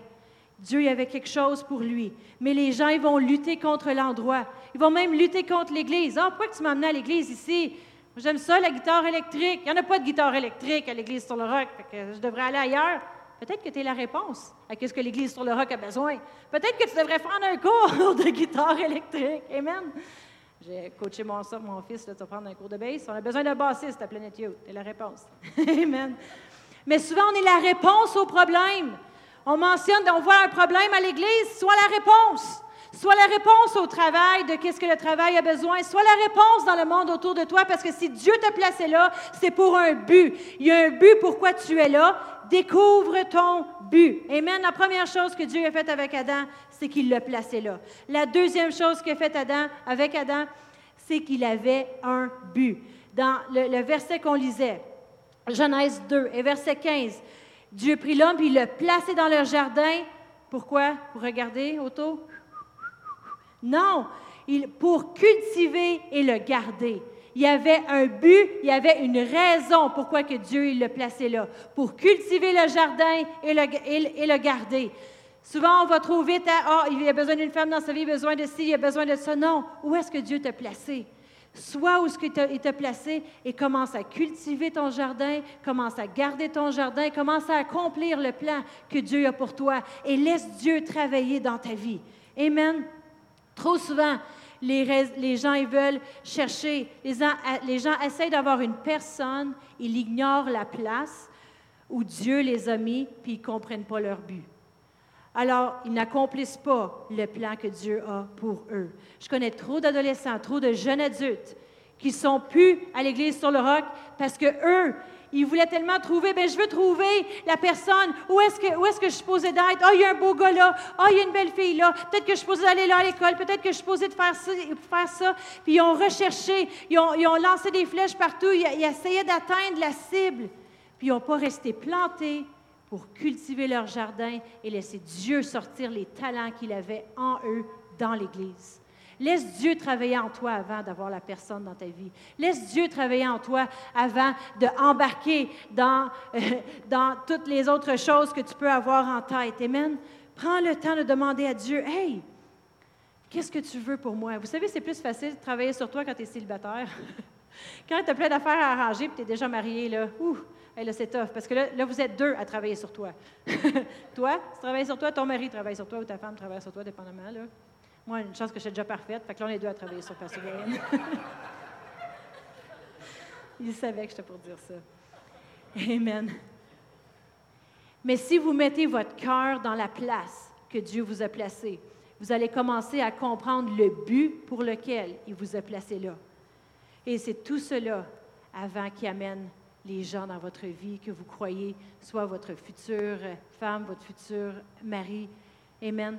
Dieu, il y avait quelque chose pour lui. Mais les gens, ils vont lutter contre l'endroit. Ils vont même lutter contre l'Église. « Ah, pourquoi tu m'as amené à l'Église ici? » J'aime ça, la guitare électrique. Il n'y en a pas de guitare électrique à l'Église sur le Roc, fait que je devrais aller ailleurs. Peut-être que tu es la réponse à ce que l'Église sur le Roc a besoin. Peut-être que tu devrais prendre un cours de guitare électrique. Amen. J'ai coaché mon fils, là, tu vas prendre un cours de bass. On a besoin d'un bassiste à Planet Youth. Tu es la réponse. Amen. Mais souvent, on est la réponse au problème. On mentionne, on voit un problème à l'Église, soit la réponse. Soit la réponse au travail de qu'est-ce que le travail a besoin, soit la réponse dans le monde autour de toi, parce que si Dieu t'a placé là, c'est pour un but. Il y a un but pourquoi tu es là. Découvre ton but. Amen. La première chose que Dieu a faite avec Adam, c'est qu'il l'a placé là. La deuxième chose qu'a faite Adam avec Adam, c'est qu'il avait un but. Dans le verset qu'on lisait, Genèse 2 et verset 15, Dieu prit l'homme et il l'a placé dans leur jardin. Pourquoi? Pour regarder autour. Non, pour cultiver et le garder. Il y avait un but, il y avait une raison pourquoi que Dieu il l'a placé là. Pour cultiver le jardin et le garder. Souvent, on va trop vite à « Ah, il y a besoin d'une femme dans sa vie, il y a besoin de ci, il y a besoin de ça. » Non, où est-ce que Dieu t'a placé? Sois où il t'a placé et commence à cultiver ton jardin, commence à garder ton jardin, commence à accomplir le plan que Dieu a pour toi et laisse Dieu travailler dans ta vie. Amen. Trop souvent, les gens ils veulent chercher, les gens essayent d'avoir une personne, ils ignorent la place où Dieu les a mis, puis ils ne comprennent pas leur but. Alors, ils n'accomplissent pas le plan que Dieu a pour eux. Je connais trop d'adolescents, trop de jeunes adultes qui ne sont plus à l'Église sur le Roc parce qu'eux, ils voulaient tellement trouver, bien, je veux trouver la personne, où est-ce que je suis supposée d'être? Ah, oh, il y a un beau gars là, ah, oh, il y a une belle fille là, peut-être que je suis supposée d'aller là à l'école, peut-être que je suis supposée de faire ça. Puis ils ont recherché, ils ont lancé des flèches partout, ils essayaient d'atteindre la cible, puis ils n'ont pas resté plantés pour cultiver leur jardin et laisser Dieu sortir les talents qu'il avait en eux dans l'Église. Laisse Dieu travailler en toi avant d'avoir la personne dans ta vie. Laisse Dieu travailler en toi avant d'embarquer dans toutes les autres choses que tu peux avoir en tête. Amen. Prends le temps de demander à Dieu, « Hey, qu'est-ce que tu veux pour moi? » Vous savez, c'est plus facile de travailler sur toi quand tu es célibataire. Quand tu as plein d'affaires à arranger et tu es déjà marié, là, hey, là, c'est tough, parce que là, vous êtes deux à travailler sur toi. Toi, tu travailles sur toi, ton mari travaille sur toi ou ta femme travaille sur toi, dépendamment, là. Moi, une chance que je suis déjà parfaite. Fait que là, on est deux à travailler sur Pastor Brian. Il savait que j'étais pour dire ça. Amen. Mais si vous mettez votre cœur dans la place que Dieu vous a placée, vous allez commencer à comprendre le but pour lequel il vous a placé là. Et c'est tout cela avant qui amène les gens dans votre vie que vous croyez, soit votre future femme, votre futur mari. Amen.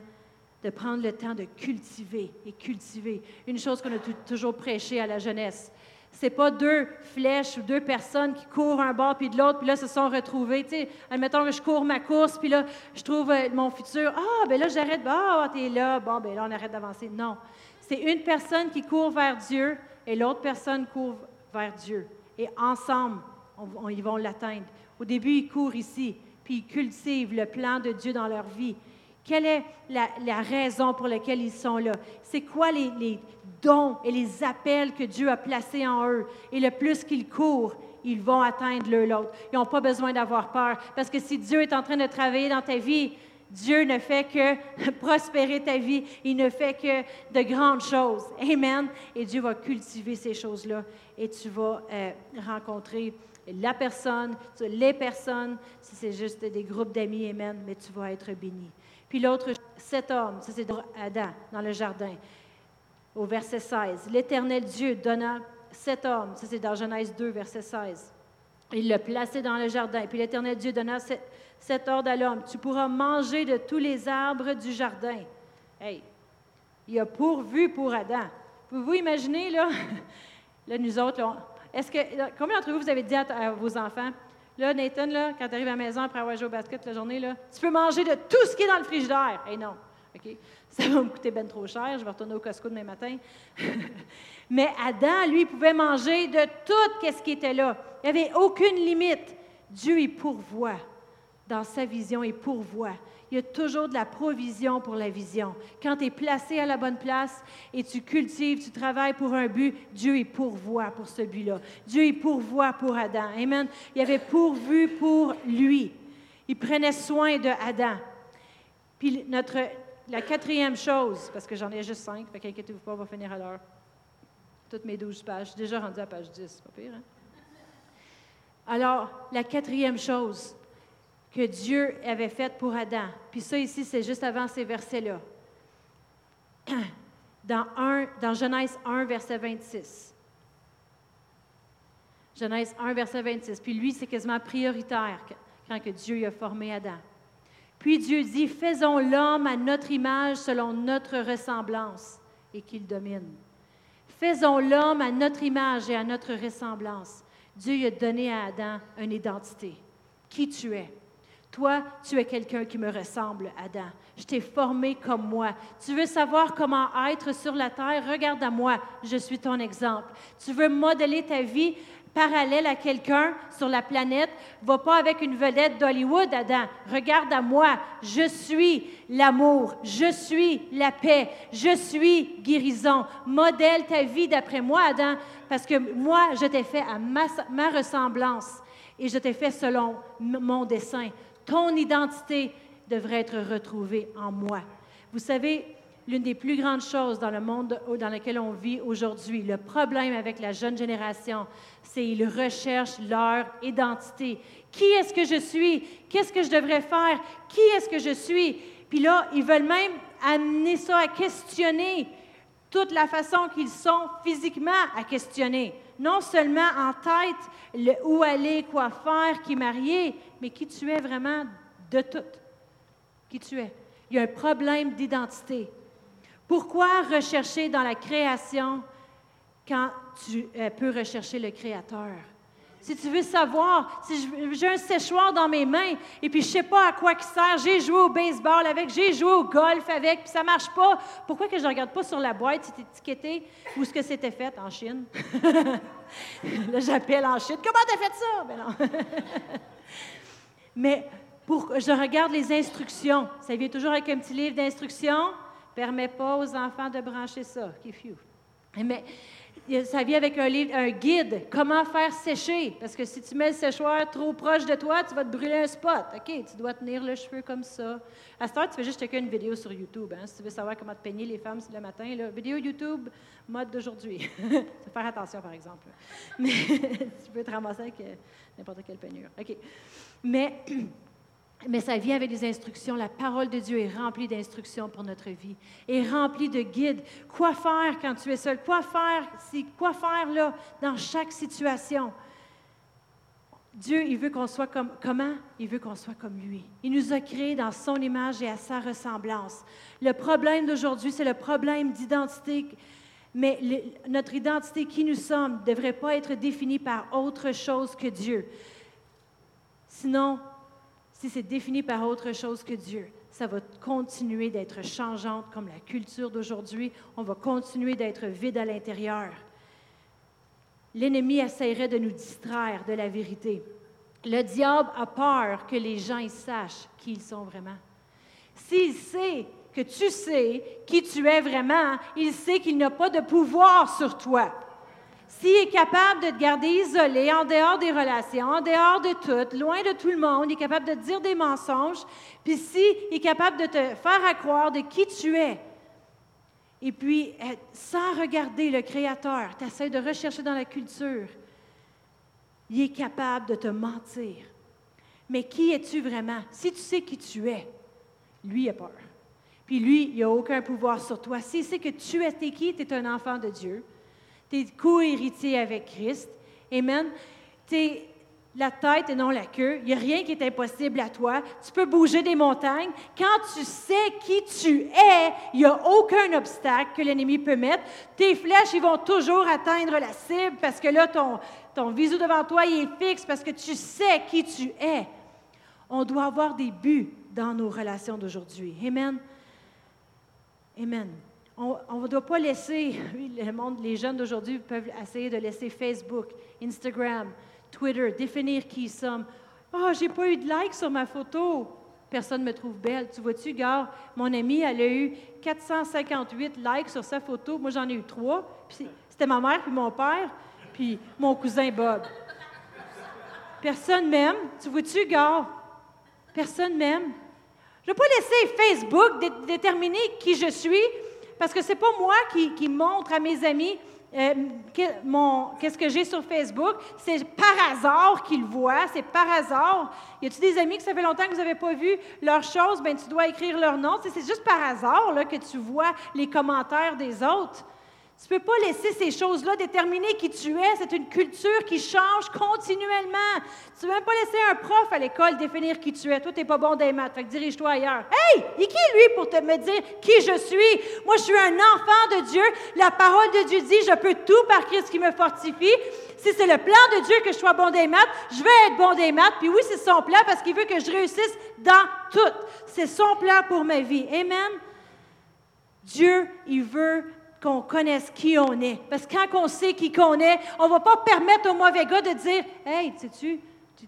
De prendre le temps de cultiver et cultiver. Une chose qu'on a toujours prêchée à la jeunesse, c'est pas deux flèches ou deux personnes qui courent un bord puis de l'autre, puis là, se sont retrouvées. Tu sais, admettons que je cours ma course, puis là, je trouve mon futur. Ah, bien là, j'arrête. Ah, t'es là. Bon, bien là, on arrête d'avancer. Non. C'est une personne qui court vers Dieu et l'autre personne court vers Dieu. Et ensemble, ils vont l'atteindre. Au début, ils courent ici, puis ils cultivent le plan de Dieu dans leur vie. Quelle est la raison pour laquelle ils sont là? C'est quoi les dons et les appels que Dieu a placés en eux? Et le plus qu'ils courent, ils vont atteindre l'un l'autre. Ils n'ont pas besoin d'avoir peur. Parce que si Dieu est en train de travailler dans ta vie, Dieu ne fait que prospérer ta vie. Il ne fait que de grandes choses. Amen. Et Dieu va cultiver ces choses-là. Et tu vas rencontrer la personne, les personnes. Si c'est juste des groupes d'amis, amen, mais tu vas être béni. Puis l'autre, cet homme, ça c'est Adam, dans le jardin, au verset 16. « L'Éternel Dieu donna cet homme », ça c'est dans Genèse 2, verset 16. « Il le plaçait dans le jardin. Puis l'Éternel Dieu donna cet ordre à l'homme. « Tu pourras manger de tous les arbres du jardin. » Hey, il a pourvu pour Adam. Pouvez-vous imaginer, là, là nous autres, là, combien d'entre vous, vous avez dit à vos enfants, là, Nathan, là, quand tu arrives à la maison après avoir joué au basket la journée, là, tu peux manger de tout ce qui est dans le frigidaire. Eh non, OK? Ça va me coûter ben trop cher, je vais retourner au Costco demain matin. Mais Adam, lui, pouvait manger de tout ce qui était là. Il n'y avait aucune limite. Dieu, il pourvoit. dans sa vision et pourvoit. Il y a toujours de la provision pour la vision. Quand tu es placé à la bonne place et tu cultives, tu travailles pour un but, Dieu y pourvoit pour ce but-là. Dieu y pourvoit pour Adam. Amen. Il avait pourvu pour lui. Il prenait soin de Adam. Puis la quatrième chose, parce que j'en ai juste 5, fait qu'inquiétez-vous pas, on va finir à l'heure. Toutes mes 12 pages. Je suis déjà rendue à page 10, c'est pas pire, hein? Alors, la quatrième chose que Dieu avait faite pour Adam, puis ça ici, c'est juste avant ces versets-là. Dans Genèse 1, verset 26. Genèse 1, verset 26. Puis lui, c'est quasiment prioritaire quand que Dieu y a formé Adam. Puis Dieu dit, « Faisons l'homme à notre image selon notre ressemblance et qu'il domine. » Faisons l'homme à notre image et à notre ressemblance. Dieu il a donné à Adam une identité. Qui tu es? Toi, tu es quelqu'un qui me ressemble, Adam. Je t'ai formé comme moi. Tu veux savoir comment être sur la terre? Regarde à moi, je suis ton exemple. Tu veux modeler ta vie parallèle à quelqu'un sur la planète? Va pas avec une vedette d'Hollywood, Adam. Regarde à moi, je suis l'amour, je suis la paix, je suis guérison. Modèle ta vie d'après moi, Adam, parce que moi, je t'ai fait à ma ressemblance et je t'ai fait selon mon dessein. Ton identité devrait être retrouvée en moi. Vous savez, l'une des plus grandes choses dans le monde dans lequel on vit aujourd'hui, le problème avec la jeune génération, c'est qu'ils recherchent leur identité. Qui est-ce que je suis? Qu'est-ce que je devrais faire? Qui est-ce que je suis? Puis là, ils veulent même amener ça à questionner toute la façon qu'ils sont physiquement à questionner. Non seulement en tête, où aller, quoi faire, qui marier, mais qui tu es vraiment de tout. Qui tu es. Il y a un problème d'identité. Pourquoi rechercher dans la création quand tu peux rechercher le Créateur? Si tu veux savoir, si j'ai un séchoir dans mes mains et puis je ne sais pas à quoi il sert, j'ai joué au baseball avec, j'ai joué au golf avec, puis ça ne marche pas, pourquoi que je ne regarde pas sur la boîte si c'est étiqueté ou ce que c'était fait en Chine? Là, j'appelle en Chine. Comment t'as fait ça? Ben non. Mais je regarde les instructions. Ça vient toujours avec un petit livre d'instructions. Permet pas aux enfants de brancher ça. Okay, phew. Mais ça vient avec un guide. Comment faire sécher? Parce que si tu mets le séchoir trop proche de toi, tu vas te brûler un spot. OK, tu dois tenir le cheveu comme ça. À cette heure, tu fais juste checker une vidéo sur YouTube. Hein? Si tu veux savoir comment te peigner les femmes le matin, là, vidéo YouTube, mode d'aujourd'hui. Tu faire attention, par exemple. Mais tu peux te ramasser avec n'importe quelle peignure. OK. Mais ça vient avec des instructions. La parole de Dieu est remplie d'instructions pour notre vie, est remplie de guides. Quoi faire quand tu es seul? Quoi faire ici? Quoi faire là, dans chaque situation? Dieu, il veut qu'on soit comme... Comment? Il veut qu'on soit comme lui. Il nous a créés dans son image et à sa ressemblance. Le problème d'aujourd'hui, c'est le problème d'identité. Mais notre identité, qui nous sommes, ne devrait pas être définie par autre chose que Dieu. Sinon... Si c'est défini par autre chose que Dieu, ça va continuer d'être changeante comme la culture d'aujourd'hui. On va continuer d'être vide à l'intérieur. L'ennemi essaierait de nous distraire de la vérité. Le diable a peur que les gens sachent qui ils sont vraiment. S'il sait que tu sais qui tu es vraiment, il sait qu'il n'a pas de pouvoir sur toi. S'il est capable de te garder isolé, en dehors des relations, en dehors de tout, loin de tout le monde, il est capable de te dire des mensonges, puis s'il est capable de te faire accroire de qui tu es, et puis sans regarder le Créateur, tu essaies de rechercher dans la culture, il est capable de te mentir. Mais qui es-tu vraiment? Si tu sais qui tu es, lui il a peur. Puis lui, il n'a aucun pouvoir sur toi. S'il sait que tu es qui, tu es un enfant de Dieu, tu es co-héritier avec Christ. Amen. Tu es la tête et non la queue. Il n'y a rien qui est impossible à toi. Tu peux bouger des montagnes. Quand tu sais qui tu es, il n'y a aucun obstacle que l'ennemi peut mettre. Tes flèches, ils vont toujours atteindre la cible parce que là, ton visu devant toi, il est fixe parce que tu sais qui tu es. On doit avoir des buts dans nos relations d'aujourd'hui. Amen. Amen. On ne doit pas laisser, le monde, les jeunes d'aujourd'hui peuvent essayer de laisser Facebook, Instagram, Twitter, définir qui ils sont. Ah, j'ai pas eu de like sur ma photo. Personne ne me trouve belle. Tu vois-tu, gars, mon amie, elle a eu 458 likes sur sa photo. Moi, j'en ai eu 3. Puis c'était ma mère, puis mon père, puis mon cousin Bob. Personne m'aime. Tu vois-tu, gars? Personne m'aime. Je ne vais pas laisser Facebook déterminer qui je suis, parce que ce n'est pas moi qui montre à mes amis qu'est-ce que j'ai sur Facebook. C'est par hasard qu'ils le voient, c'est par hasard. Y a-tu des amis que ça fait longtemps que vous n'avez pas vu leurs choses? Bien, tu dois écrire leur nom. C'est juste par hasard là, que tu vois les commentaires des autres. Tu ne peux pas laisser ces choses-là déterminer qui tu es. C'est une culture qui change continuellement. Tu ne peux même pas laisser un prof à l'école définir qui tu es. Toi, tu n'es pas bon dans les maths, fait que dirige-toi ailleurs. Hey! Et qui, lui, pour te me dire qui je suis? Moi, je suis un enfant de Dieu. La parole de Dieu dit, je peux tout par Christ qui me fortifie. Si c'est le plan de Dieu que je sois bon des maths, je vais être bon des maths. Puis oui, c'est son plan parce qu'il veut que je réussisse dans tout. C'est son plan pour ma vie. Amen? Dieu, il veut qu'on connaisse qui on est. Parce que quand on sait qui qu'on est, on ne va pas permettre au mauvais gars de dire « Hey, sais-tu,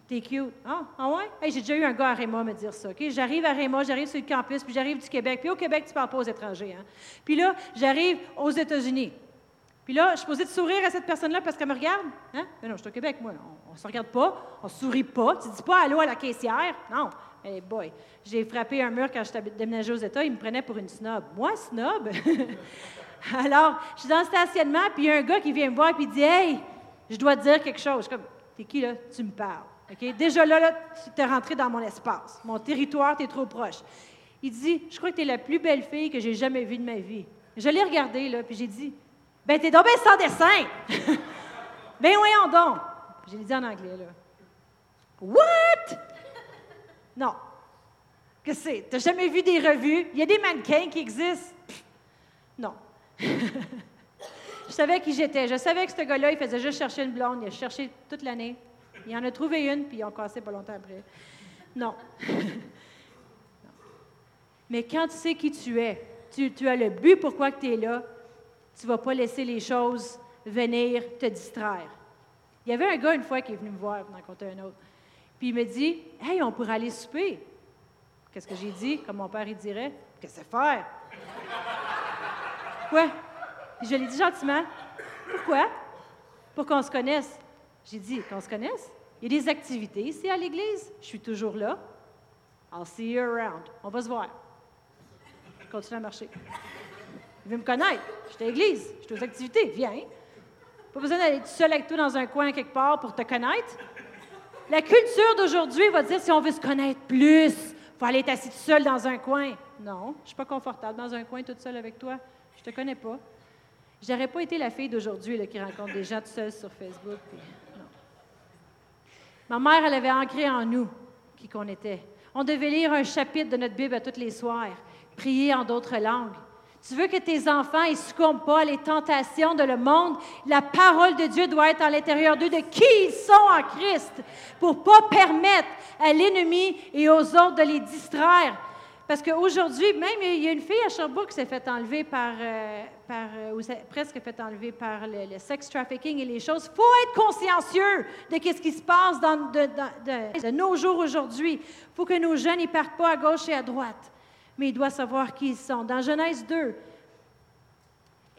t'es cute. Ah, ah ouais? Hey, j'ai déjà eu un gars à Réma me dire ça. Okay? J'arrive à Réma, j'arrive sur le campus, puis j'arrive du Québec. Puis au Québec, tu ne parles pas aux étrangers. Hein? Puis là, j'arrive aux États-Unis. Puis là, je suis posée de sourire à cette personne-là parce qu'elle me regarde. Hein? Mais non, je suis au Québec, moi. On ne se regarde pas, on ne sourit pas. Tu ne dis pas « Allô à la caissière. » Non. Hey boy, j'ai frappé un mur quand je déménageais aux États. Ils me prenaient pour une snob. Moi, snob? Alors, je suis dans le stationnement, puis il y a un gars qui vient me voir, puis il dit « Hey, je dois te dire quelque chose. » Je suis comme « T'es qui, là? Tu me parles. Okay? » Déjà là, tu es rentré dans mon espace. Mon territoire, t'es trop proche. Il dit « Je crois que t'es la plus belle fille que j'ai jamais vue de ma vie. » Je l'ai regardée, là, puis j'ai dit « Ben, t'es donc bien sans dessin! »« Ben, voyons donc! » Je l'ai dit en anglais, là. « What? » Non. Qu'est-ce que c'est? T'as jamais vu des revues? Il y a des mannequins qui existent. Pff, non. Je savais qui j'étais. Je savais que ce gars-là, il faisait juste chercher une blonde. Il a cherché toute l'année. Il en a trouvé une, puis il a cassé pas longtemps après. Non. Non. Mais quand tu sais qui tu es, tu as le but pourquoi tu es là, tu ne vas pas laisser les choses venir te distraire. Il y avait un gars, une fois, qui est venu me voir, m'en compter un autre. Puis il me dit « Hey, on pourrait aller souper. » Qu'est-ce que j'ai dit? Comme mon père, il dirait « Qu'est-ce que c'est faire? » Pourquoi? Je l'ai dit gentiment. Pourquoi? Pour qu'on se connaisse. J'ai dit, qu'on se connaisse? Il y a des activités ici à l'église. Je suis toujours là. I'll see you around. On va se voir. Je continue à marcher. Il veut me connaître. Je suis à l'église. Je suis aux activités. Viens. Pas besoin d'aller tout seul avec toi dans un coin quelque part pour te connaître. La culture d'aujourd'hui va dire si on veut se connaître plus, il faut aller être assis tout seul dans un coin. Non, je ne suis pas confortable dans un coin toute seule avec toi. Je te connais pas. Je n'aurais pas été la fille d'aujourd'hui là, qui rencontre des gens tout seul sur Facebook. Puis, non. Ma mère, elle avait ancré en nous qui qu'on était. On devait lire un chapitre de notre Bible à tous les soirs, prier en d'autres langues. Tu veux que tes enfants ne succombent pas à les tentations de le monde? La parole de Dieu doit être à l'intérieur d'eux de qui ils sont en Christ pour ne pas permettre à l'ennemi et aux autres de les distraire. Parce qu'aujourd'hui, même, il y a une fille à Sherbrooke qui s'est fait enlever presque fait enlever par le sex trafficking et les choses. Il faut être consciencieux de ce qui se passe de nos jours aujourd'hui. Il faut que nos jeunes ne partent pas à gauche et à droite, mais ils doivent savoir qui ils sont. Dans Genèse 2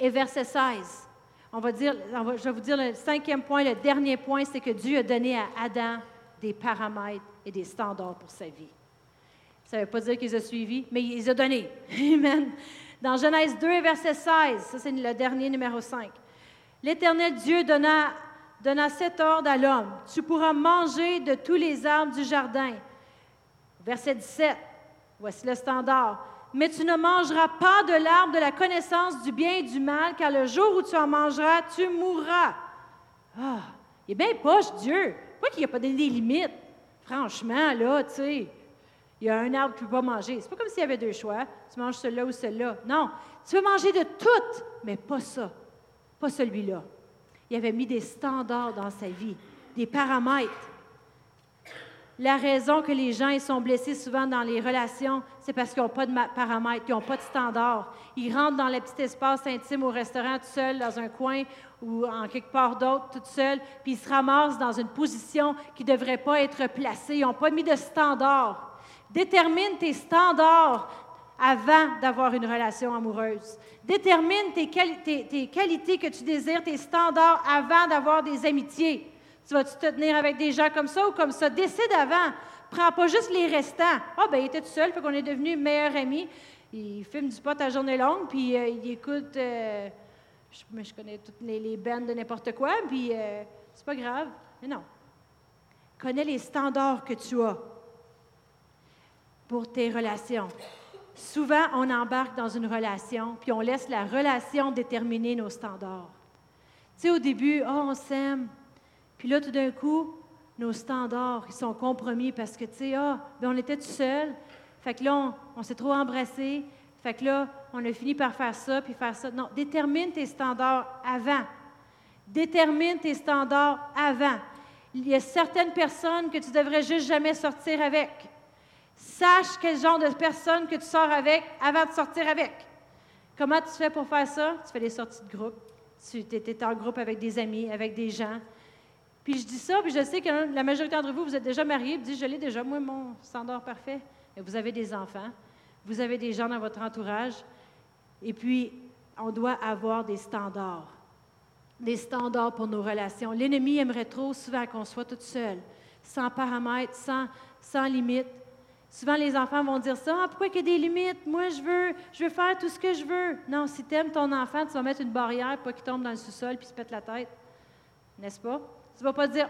et verset 16, je vais vous dire le cinquième point, le dernier point, c'est que Dieu a donné à Adam des paramètres et des standards pour sa vie. Ça ne veut pas dire qu'il les a suivis, mais il les a donnés. Amen. Dans Genèse 2, verset 16, ça c'est le dernier, numéro 5. L'Éternel Dieu donna cet ordre à l'homme. Tu pourras manger de tous les arbres du jardin. Verset 17, voici le standard. Mais tu ne mangeras pas de l'arbre de la connaissance du bien et du mal, car le jour où tu en mangeras, tu mourras. Ah, il est bien poche, Dieu. Pourquoi qu'il n'y a pas des limites? Franchement, là, tu sais. Il y a un arbre que tu ne peux pas manger. C'est pas comme s'il y avait deux choix. Tu manges celui-là ou celui-là. Non, tu peux manger de tout, mais pas ça. Pas celui-là. Il avait mis des standards dans sa vie, des paramètres. La raison que les gens ils sont blessés souvent dans les relations, c'est parce qu'ils n'ont pas de paramètres, ils n'ont pas de standards. Ils rentrent dans le petit espace intime au restaurant tout seul, dans un coin ou en quelque part d'autre, tout seul, puis ils se ramassent dans une position qui ne devrait pas être placée. Ils n'ont pas mis de standards. Détermine tes standards avant d'avoir une relation amoureuse. Détermine tes qualités que tu désires, tes standards avant d'avoir des amitiés. Tu vas-tu te tenir avec des gens comme ça ou comme ça? Décide avant. Prends pas juste les restants. Ah, ben il était tout seul, fait qu'on est devenus meilleurs amis. Il fume du pot à journée longue, puis il écoute... je connais toutes les bandes de n'importe quoi, puis c'est pas grave. Mais non. Connais les standards que tu as pour tes relations. Souvent, on embarque dans une relation, puis on laisse la relation déterminer nos standards. Tu sais, au début, on s'aime. Puis là, tout d'un coup, nos standards, ils sont compromis parce que, tu sais, on était tout seul. Fait que là, on s'est trop embrassés. Fait que là, on a fini par faire ça, puis faire ça. Non, détermine tes standards avant. Détermine tes standards avant. Il y a certaines personnes que tu devrais juste jamais sortir avec. Sache quel genre de personne que tu sors avec avant de sortir avec. Comment tu fais pour faire ça? Tu fais des sorties de groupe. Tu étais en groupe avec des amis, avec des gens. Puis je dis ça, puis je sais que la majorité d'entre vous, vous êtes déjà mariés, vous dites, je l'ai déjà, moi, mon standard parfait. Et vous avez des enfants, vous avez des gens dans votre entourage, et puis on doit avoir des standards pour nos relations. L'ennemi aimerait trop souvent qu'on soit toute seule, sans paramètres, sans limites. Souvent, les enfants vont dire ça, « Ah, pourquoi il y a des limites? Moi, je veux faire tout ce que je veux. » Non, si tu aimes ton enfant, tu vas mettre une barrière pour pas qu'il tombe dans le sous-sol puis se pète la tête, n'est-ce pas? Tu ne vas pas dire,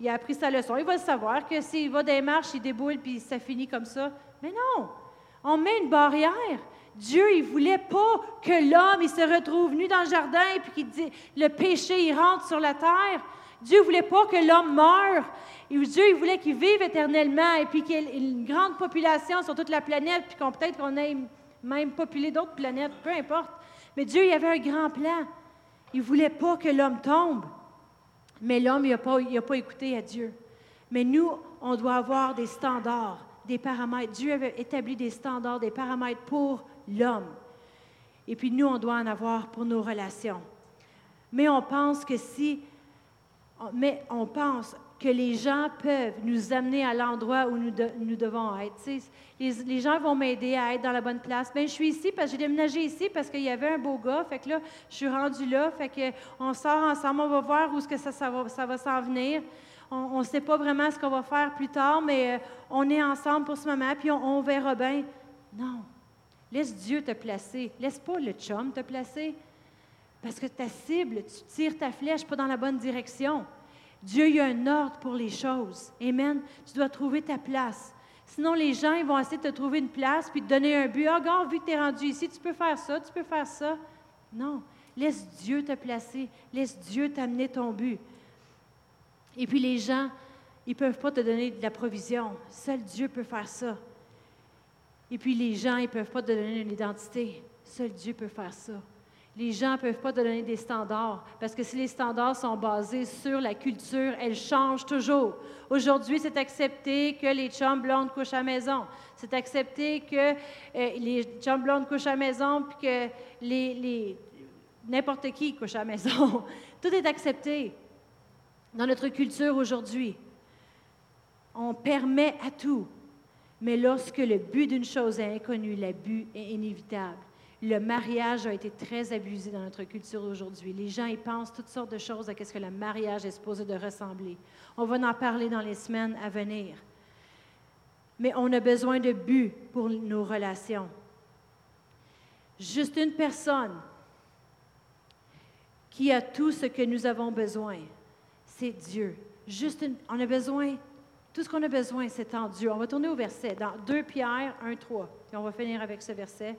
il a appris sa leçon. Il va le savoir que s'il va dans les marches, il déboule puis ça finit comme ça. Mais non, on met une barrière. Dieu, il ne voulait pas que l'homme il se retrouve nu dans le jardin et puis qu'il dit, le péché, il rentre sur la terre. Dieu ne voulait pas que l'homme meure. Et Dieu, il voulait qu'il vive éternellement et puis qu'il y ait une grande population sur toute la planète puis qu'on peut-être qu'on ait même populé d'autres planètes, peu importe. Mais Dieu, il avait un grand plan. Il ne voulait pas que l'homme tombe. Mais l'homme, il n'a pas écouté à Dieu. Mais nous, on doit avoir des standards, des paramètres. Dieu avait établi des standards, des paramètres pour l'homme. Et puis nous, on doit en avoir pour nos relations. Mais on pense que les gens peuvent nous amener à l'endroit où nous devons être. Les gens vont m'aider à être dans la bonne place. Bien, je suis ici parce que j'ai déménagé ici parce qu'il y avait un beau gars. Fait que là, je suis rendue là. Fait que on sort ensemble, on va voir où est-ce que ça va s'en venir. On ne sait pas vraiment ce qu'on va faire plus tard, mais on est ensemble pour ce moment, puis on verra bien. Non. Laisse Dieu te placer. Laisse pas le chum te placer. Parce que ta cible, tu tires ta flèche pas dans la bonne direction. Dieu, il y a un ordre pour les choses. Amen. Tu dois trouver ta place. Sinon, les gens, ils vont essayer de te trouver une place puis te donner un but. « Ah, gars, vu que tu es rendu ici, tu peux faire ça, tu peux faire ça. » Non. Laisse Dieu te placer. Laisse Dieu t'amener ton but. Et puis les gens, ils ne peuvent pas te donner de la provision. Seul Dieu peut faire ça. Et puis les gens, ils ne peuvent pas te donner une identité. Seul Dieu peut faire ça. Les gens ne peuvent pas te donner des standards, parce que si les standards sont basés sur la culture, elle change toujours. Aujourd'hui, c'est accepté que les chums blondes couchent à la maison. C'est accepté que les chums blondes couchent à la maison, puis que n'importe qui couche à la maison. Tout est accepté dans notre culture aujourd'hui. On permet à tout, mais lorsque le but d'une chose est inconnu, l'abus est inévitable. Le mariage a été très abusé dans notre culture aujourd'hui. Les gens, ils pensent toutes sortes de choses à ce que le mariage est supposé de ressembler. On va en parler dans les semaines à venir. Mais on a besoin de but pour nos relations. Juste une personne qui a tout ce que nous avons besoin, c'est Dieu. On a besoin, tout ce qu'on a besoin, c'est en Dieu. On va tourner au verset, dans 2 Pierre 1:3. Et on va finir avec ce verset.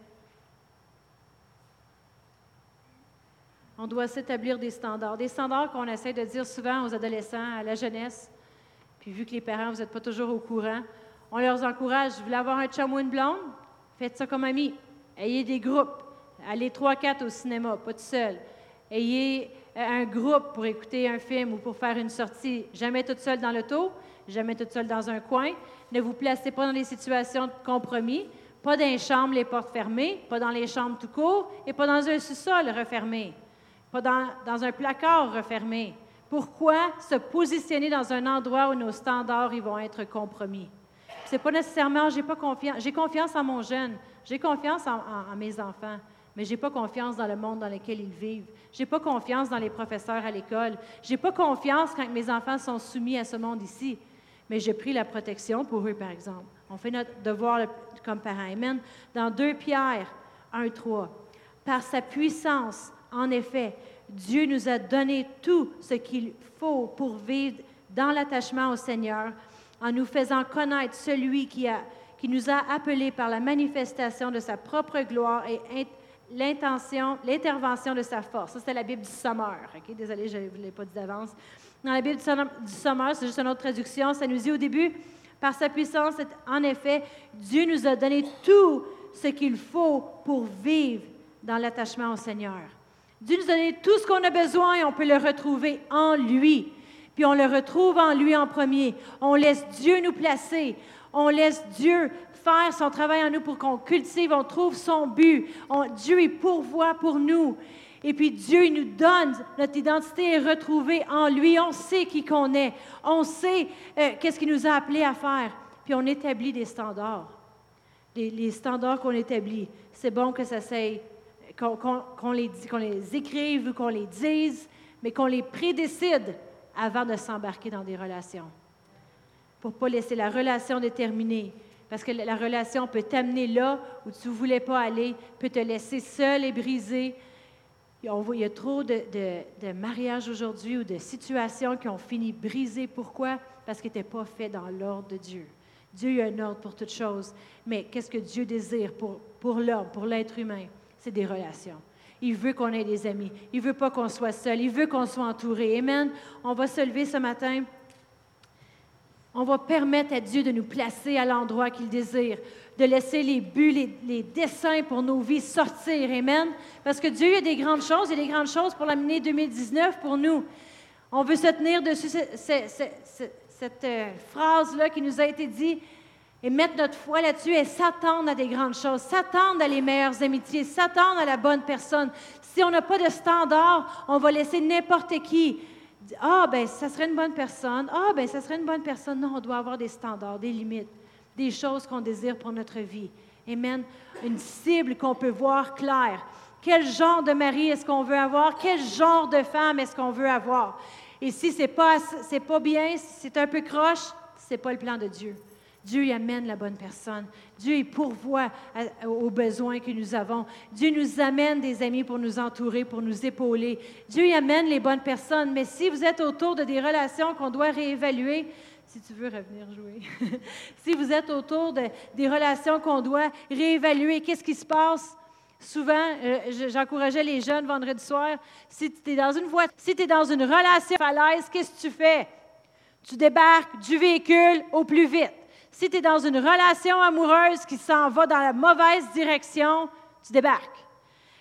On doit s'établir des standards qu'on essaie de dire souvent aux adolescents, à la jeunesse. Puis vu que les parents, vous n'êtes pas toujours au courant, on leur encourage, vous voulez avoir un chum ou une blonde? Faites ça comme amis. Ayez des groupes. Allez 3-4 au cinéma, pas tout seul. Ayez un groupe pour écouter un film ou pour faire une sortie. Jamais tout seul dans l'auto, jamais toute seule dans un coin. Ne vous placez pas dans des situations de compromis. Pas dans les chambres, les portes fermées. Pas dans les chambres tout court. Et pas dans un sous-sol refermé. Pas dans un placard refermé. Pourquoi se positionner dans un endroit où nos standards ils vont être compromis? C'est pas nécessairement, j'ai pas confiance. J'ai confiance en mon jeune. J'ai confiance en mes enfants. Mais j'ai pas confiance dans le monde dans lequel ils vivent. J'ai pas confiance dans les professeurs à l'école. J'ai pas confiance quand mes enfants sont soumis à ce monde ici. Mais je prie la protection pour eux, par exemple. On fait notre devoir comme parents. Amen. Dans 2 Pierre 1:3. Par sa puissance, en effet, Dieu nous a donné tout ce qu'il faut pour vivre dans l'attachement au Seigneur, en nous faisant connaître celui qui nous a appelés par la manifestation de sa propre gloire et l'intervention de sa force. Ça, c'est la Bible du Sommeur. Okay? Désolée, je ne vous l'ai pas dit d'avance. Dans la Bible du Sommeur, c'est juste une autre traduction, ça nous dit au début, « Par sa puissance, en effet, Dieu nous a donné tout ce qu'il faut pour vivre dans l'attachement au Seigneur. » Dieu nous a donné tout ce qu'on a besoin et on peut le retrouver en lui. Puis on le retrouve en lui en premier. On laisse Dieu nous placer. On laisse Dieu faire son travail en nous pour qu'on cultive, on trouve son but. Dieu il pourvoit pour nous. Et puis Dieu il nous donne, notre identité est retrouvée en lui. On sait qui qu'on est. On sait qu'est-ce qu'il nous a appelés à faire. Puis on établit des standards. Les standards qu'on établit, c'est bon que ça s'aille. Qu'on les écrive ou qu'on les dise, mais qu'on les prédécide avant de s'embarquer dans des relations. Pour ne pas laisser la relation déterminer. Parce que la relation peut t'amener là où tu ne voulais pas aller, peut te laisser seul et brisé. Il y a trop de mariages aujourd'hui ou de situations qui ont fini brisées. Pourquoi? Parce qu'ils n'étaient pas faits dans l'ordre de Dieu. Dieu a un ordre pour toutes choses. Mais qu'est-ce que Dieu désire pour l'homme, pour l'être humain? C'est des relations. Il veut qu'on ait des amis. Il ne veut pas qu'on soit seul. Il veut qu'on soit entouré. Amen. On va se lever ce matin. On va permettre à Dieu de nous placer à l'endroit qu'il désire, de laisser les buts, les desseins pour nos vies sortir. Amen. Parce que Dieu a des grandes choses. Il a des grandes choses pour l'année 2019 pour nous. On veut se tenir dessus cette phrase-là qui nous a été dite. Et mettre notre foi là-dessus et s'attendre à des grandes choses, s'attendre à les meilleures amitiés, s'attendre à la bonne personne. Si on n'a pas de standard, on va laisser n'importe qui. Ça serait une bonne personne. Ça serait une bonne personne. Non, on doit avoir des standards, des limites, des choses qu'on désire pour notre vie. Amen. Une cible qu'on peut voir claire. Quel genre de mari est-ce qu'on veut avoir? Quel genre de femme est-ce qu'on veut avoir? Et si c'est pas bien, si c'est un peu croche, c'est pas le plan de Dieu. Dieu y amène la bonne personne. Dieu y pourvoit aux besoins que nous avons. Dieu nous amène des amis pour nous entourer, pour nous épauler. Dieu y amène les bonnes personnes. Mais si vous êtes autour de des relations qu'on doit réévaluer, si tu veux revenir jouer, si vous êtes autour des relations qu'on doit réévaluer, qu'est-ce qui se passe? Souvent, j'encourageais les jeunes vendredi soir, si tu es dans une voiture, si tu es dans une relation à l'aise, qu'est-ce que tu fais? Tu débarques du véhicule au plus vite. Si tu es dans une relation amoureuse qui s'en va dans la mauvaise direction, tu débarques.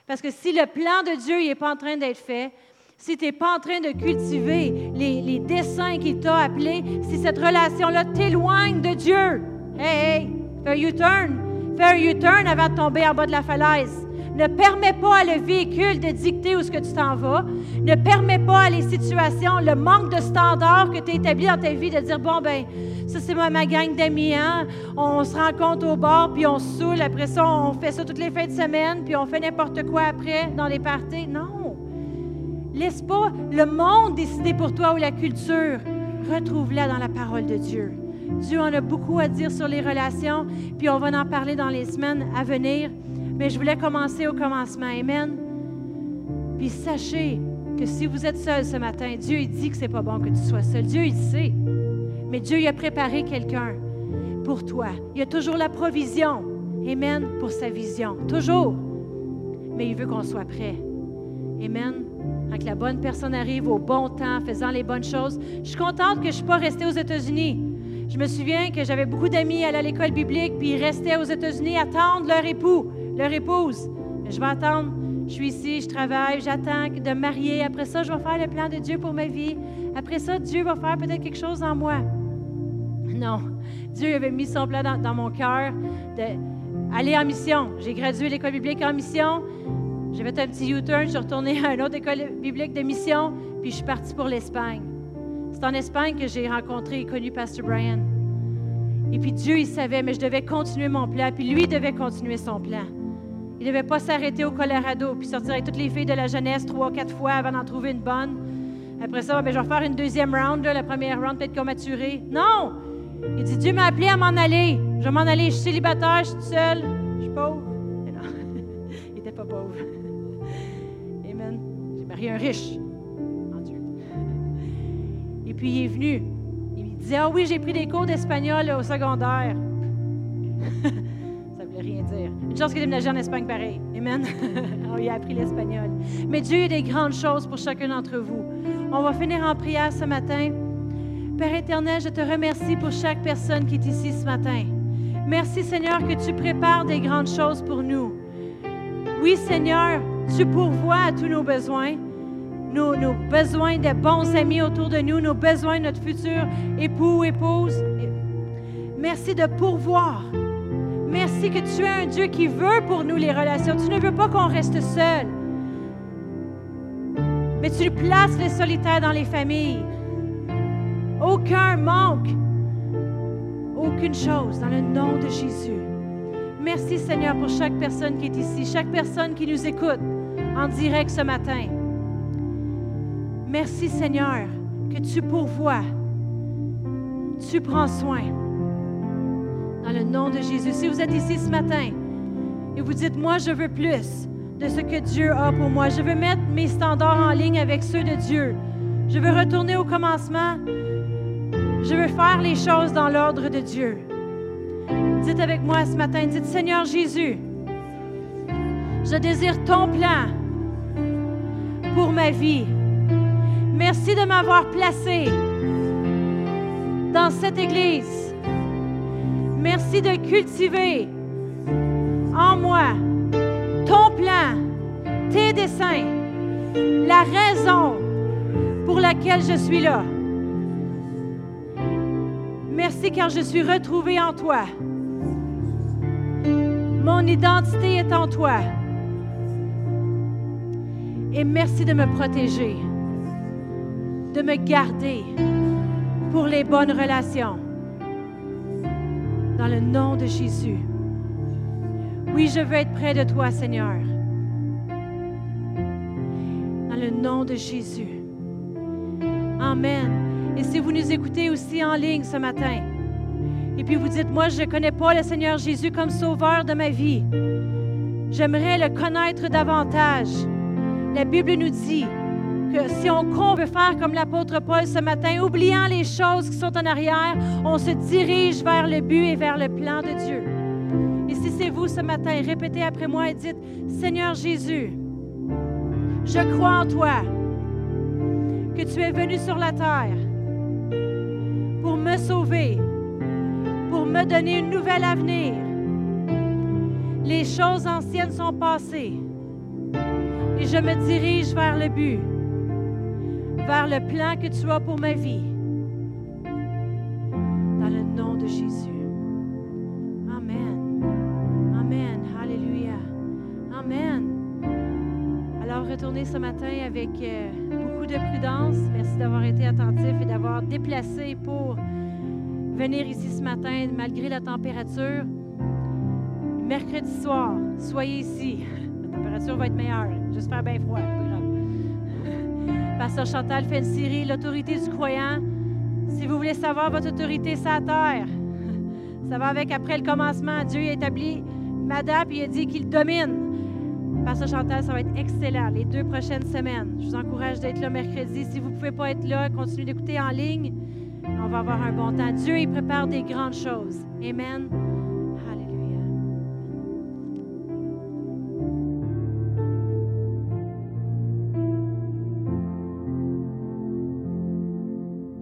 Parce que si le plan de Dieu n'est pas en train d'être fait, si tu n'es pas en train de cultiver les desseins qu'il t'a appelés, si cette relation-là t'éloigne de Dieu, hey, fais un U-turn. Fais un U-turn avant de tomber en bas de la falaise. Ne permets pas à le véhicule de dicter où est-ce que tu t'en vas. Ne permets pas à les situations, le manque de standards que tu as établi dans ta vie de dire, ça c'est ma gang d'amis, hein? On se rencontre au bar, puis on se saoule. Après ça, on fait ça toutes les fins de semaine, puis on fait n'importe quoi après dans les parties. Non! Laisse pas le monde décider pour toi ou la culture. Retrouve-la dans la parole de Dieu. Dieu en a beaucoup à dire sur les relations, puis on va en parler dans les semaines à venir. Mais je voulais commencer au commencement. Amen. Puis sachez que si vous êtes seul ce matin, Dieu il dit que c'est pas bon que tu sois seul. Dieu il sait. Mais Dieu il a préparé quelqu'un pour toi. Il a toujours la provision. Amen. Pour sa vision. Toujours. Mais il veut qu'on soit prêt. Amen. Quand la bonne personne arrive au bon temps, faisant les bonnes choses. Je suis contente que je ne suis pas restée aux États-Unis. Je me souviens que j'avais beaucoup d'amis à l'école biblique, puis ils restaient aux États-Unis à attendre leur époux. Leur épouse. Je vais attendre. Je suis ici, je travaille, j'attends de me marier. Après ça, je vais faire le plan de Dieu pour ma vie. Après ça, Dieu va faire peut-être quelque chose en moi. Non. Dieu avait mis son plan dans mon cœur d'aller en mission. J'ai gradué l'école biblique en mission. J'ai fait un petit U-turn, je suis retournée à une autre école biblique de mission, puis je suis partie pour l'Espagne. C'est en Espagne que j'ai rencontré et connu Pastor Brian. Et puis Dieu, il savait, mais je devais continuer mon plan, puis lui devait continuer son plan. Il ne devait pas s'arrêter au Colorado, puis sortir avec toutes les filles de la jeunesse 3 ou 4 fois avant d'en trouver une bonne. Après ça, ben, je vais faire une deuxième round, là, la première round peut-être qu'on maturé. Non! Il dit, Dieu m'a appelé à m'en aller. Je vais m'en aller, je suis célibataire, je suis toute seule, je suis pauvre. Mais non, il n'était pas pauvre. Amen. J'ai marié un riche en Dieu. Et puis il est venu. Il disait, ah oui, j'ai pris des cours d'espagnol au secondaire. Ça ne voulait rien dire. Une chance qu'il est déménagé en Espagne pareil. Amen. Alors, il a appris l'espagnol. Mais Dieu a des grandes choses pour chacun d'entre vous. On va finir en prière ce matin. Père éternel, je te remercie pour chaque personne qui est ici ce matin. Merci, Seigneur, que tu prépares des grandes choses pour nous. Oui, Seigneur, tu pourvois à tous nos besoins, nos besoins de bons amis autour de nous, nos besoins de notre futur époux, épouse. Merci de pourvoir. Merci que tu es un Dieu qui veut pour nous les relations. Tu ne veux pas qu'on reste seul. Mais tu places les solitaires dans les familles. Aucun manque, aucune chose, dans le nom de Jésus. Merci, Seigneur, pour chaque personne qui est ici, chaque personne qui nous écoute en direct ce matin. Merci, Seigneur, que tu pourvois, tu prends soin. Dans le nom de Jésus, si vous êtes ici ce matin et vous dites, moi, je veux plus de ce que Dieu a pour moi, je veux mettre mes standards en ligne avec ceux de Dieu, je veux retourner au commencement. Je veux faire les choses dans l'ordre de Dieu. Dites avec moi ce matin, dites, Seigneur Jésus, je désire ton plan pour ma vie. Merci de m'avoir placé dans cette Église. Merci de cultiver en moi ton plan, tes desseins, la raison pour laquelle je suis là. Merci car je suis retrouvée en toi. Mon identité est en toi. Et merci de me protéger, de me garder pour les bonnes relations. Dans le nom de Jésus. Oui, je veux être près de toi, Seigneur. Dans le nom de Jésus. Amen. Et si vous nous écoutez aussi en ligne ce matin, et puis vous dites, moi, je ne connais pas le Seigneur Jésus comme sauveur de ma vie. J'aimerais le connaître davantage. La Bible nous dit que si on veut faire comme l'apôtre Paul ce matin, oubliant les choses qui sont en arrière, on se dirige vers le but et vers le plan de Dieu. Et si c'est vous ce matin, répétez après moi et dites, Seigneur Jésus, je crois en toi, que tu es venu sur la terre, pour me sauver, pour me donner un nouvel avenir. Les choses anciennes sont passées et je me dirige vers le but, vers le plan que tu as pour ma vie. Dans le nom de Jésus. Amen. Amen. Alléluia. Amen. Alors, retournez ce matin avec beaucoup de prudence. Merci d'avoir été attentif et d'avoir déplacé pour venir ici ce matin, malgré la température. Mercredi soir, soyez ici. La température va être meilleure. Juste faire bien froid, pas grave. Pasteur Chantal fait une série, l'autorité du croyant. Si vous voulez savoir votre autorité, c'est à terre. Ça va avec après le commencement. Dieu a établi Mada, puis il a dit qu'il domine. Pasteur Chantal, ça va être excellent les 2 prochaines semaines. Je vous encourage d'être là mercredi. Si vous ne pouvez pas être là, continuez d'écouter en ligne. On va avoir un bon temps. Dieu, il prépare des grandes choses. Amen.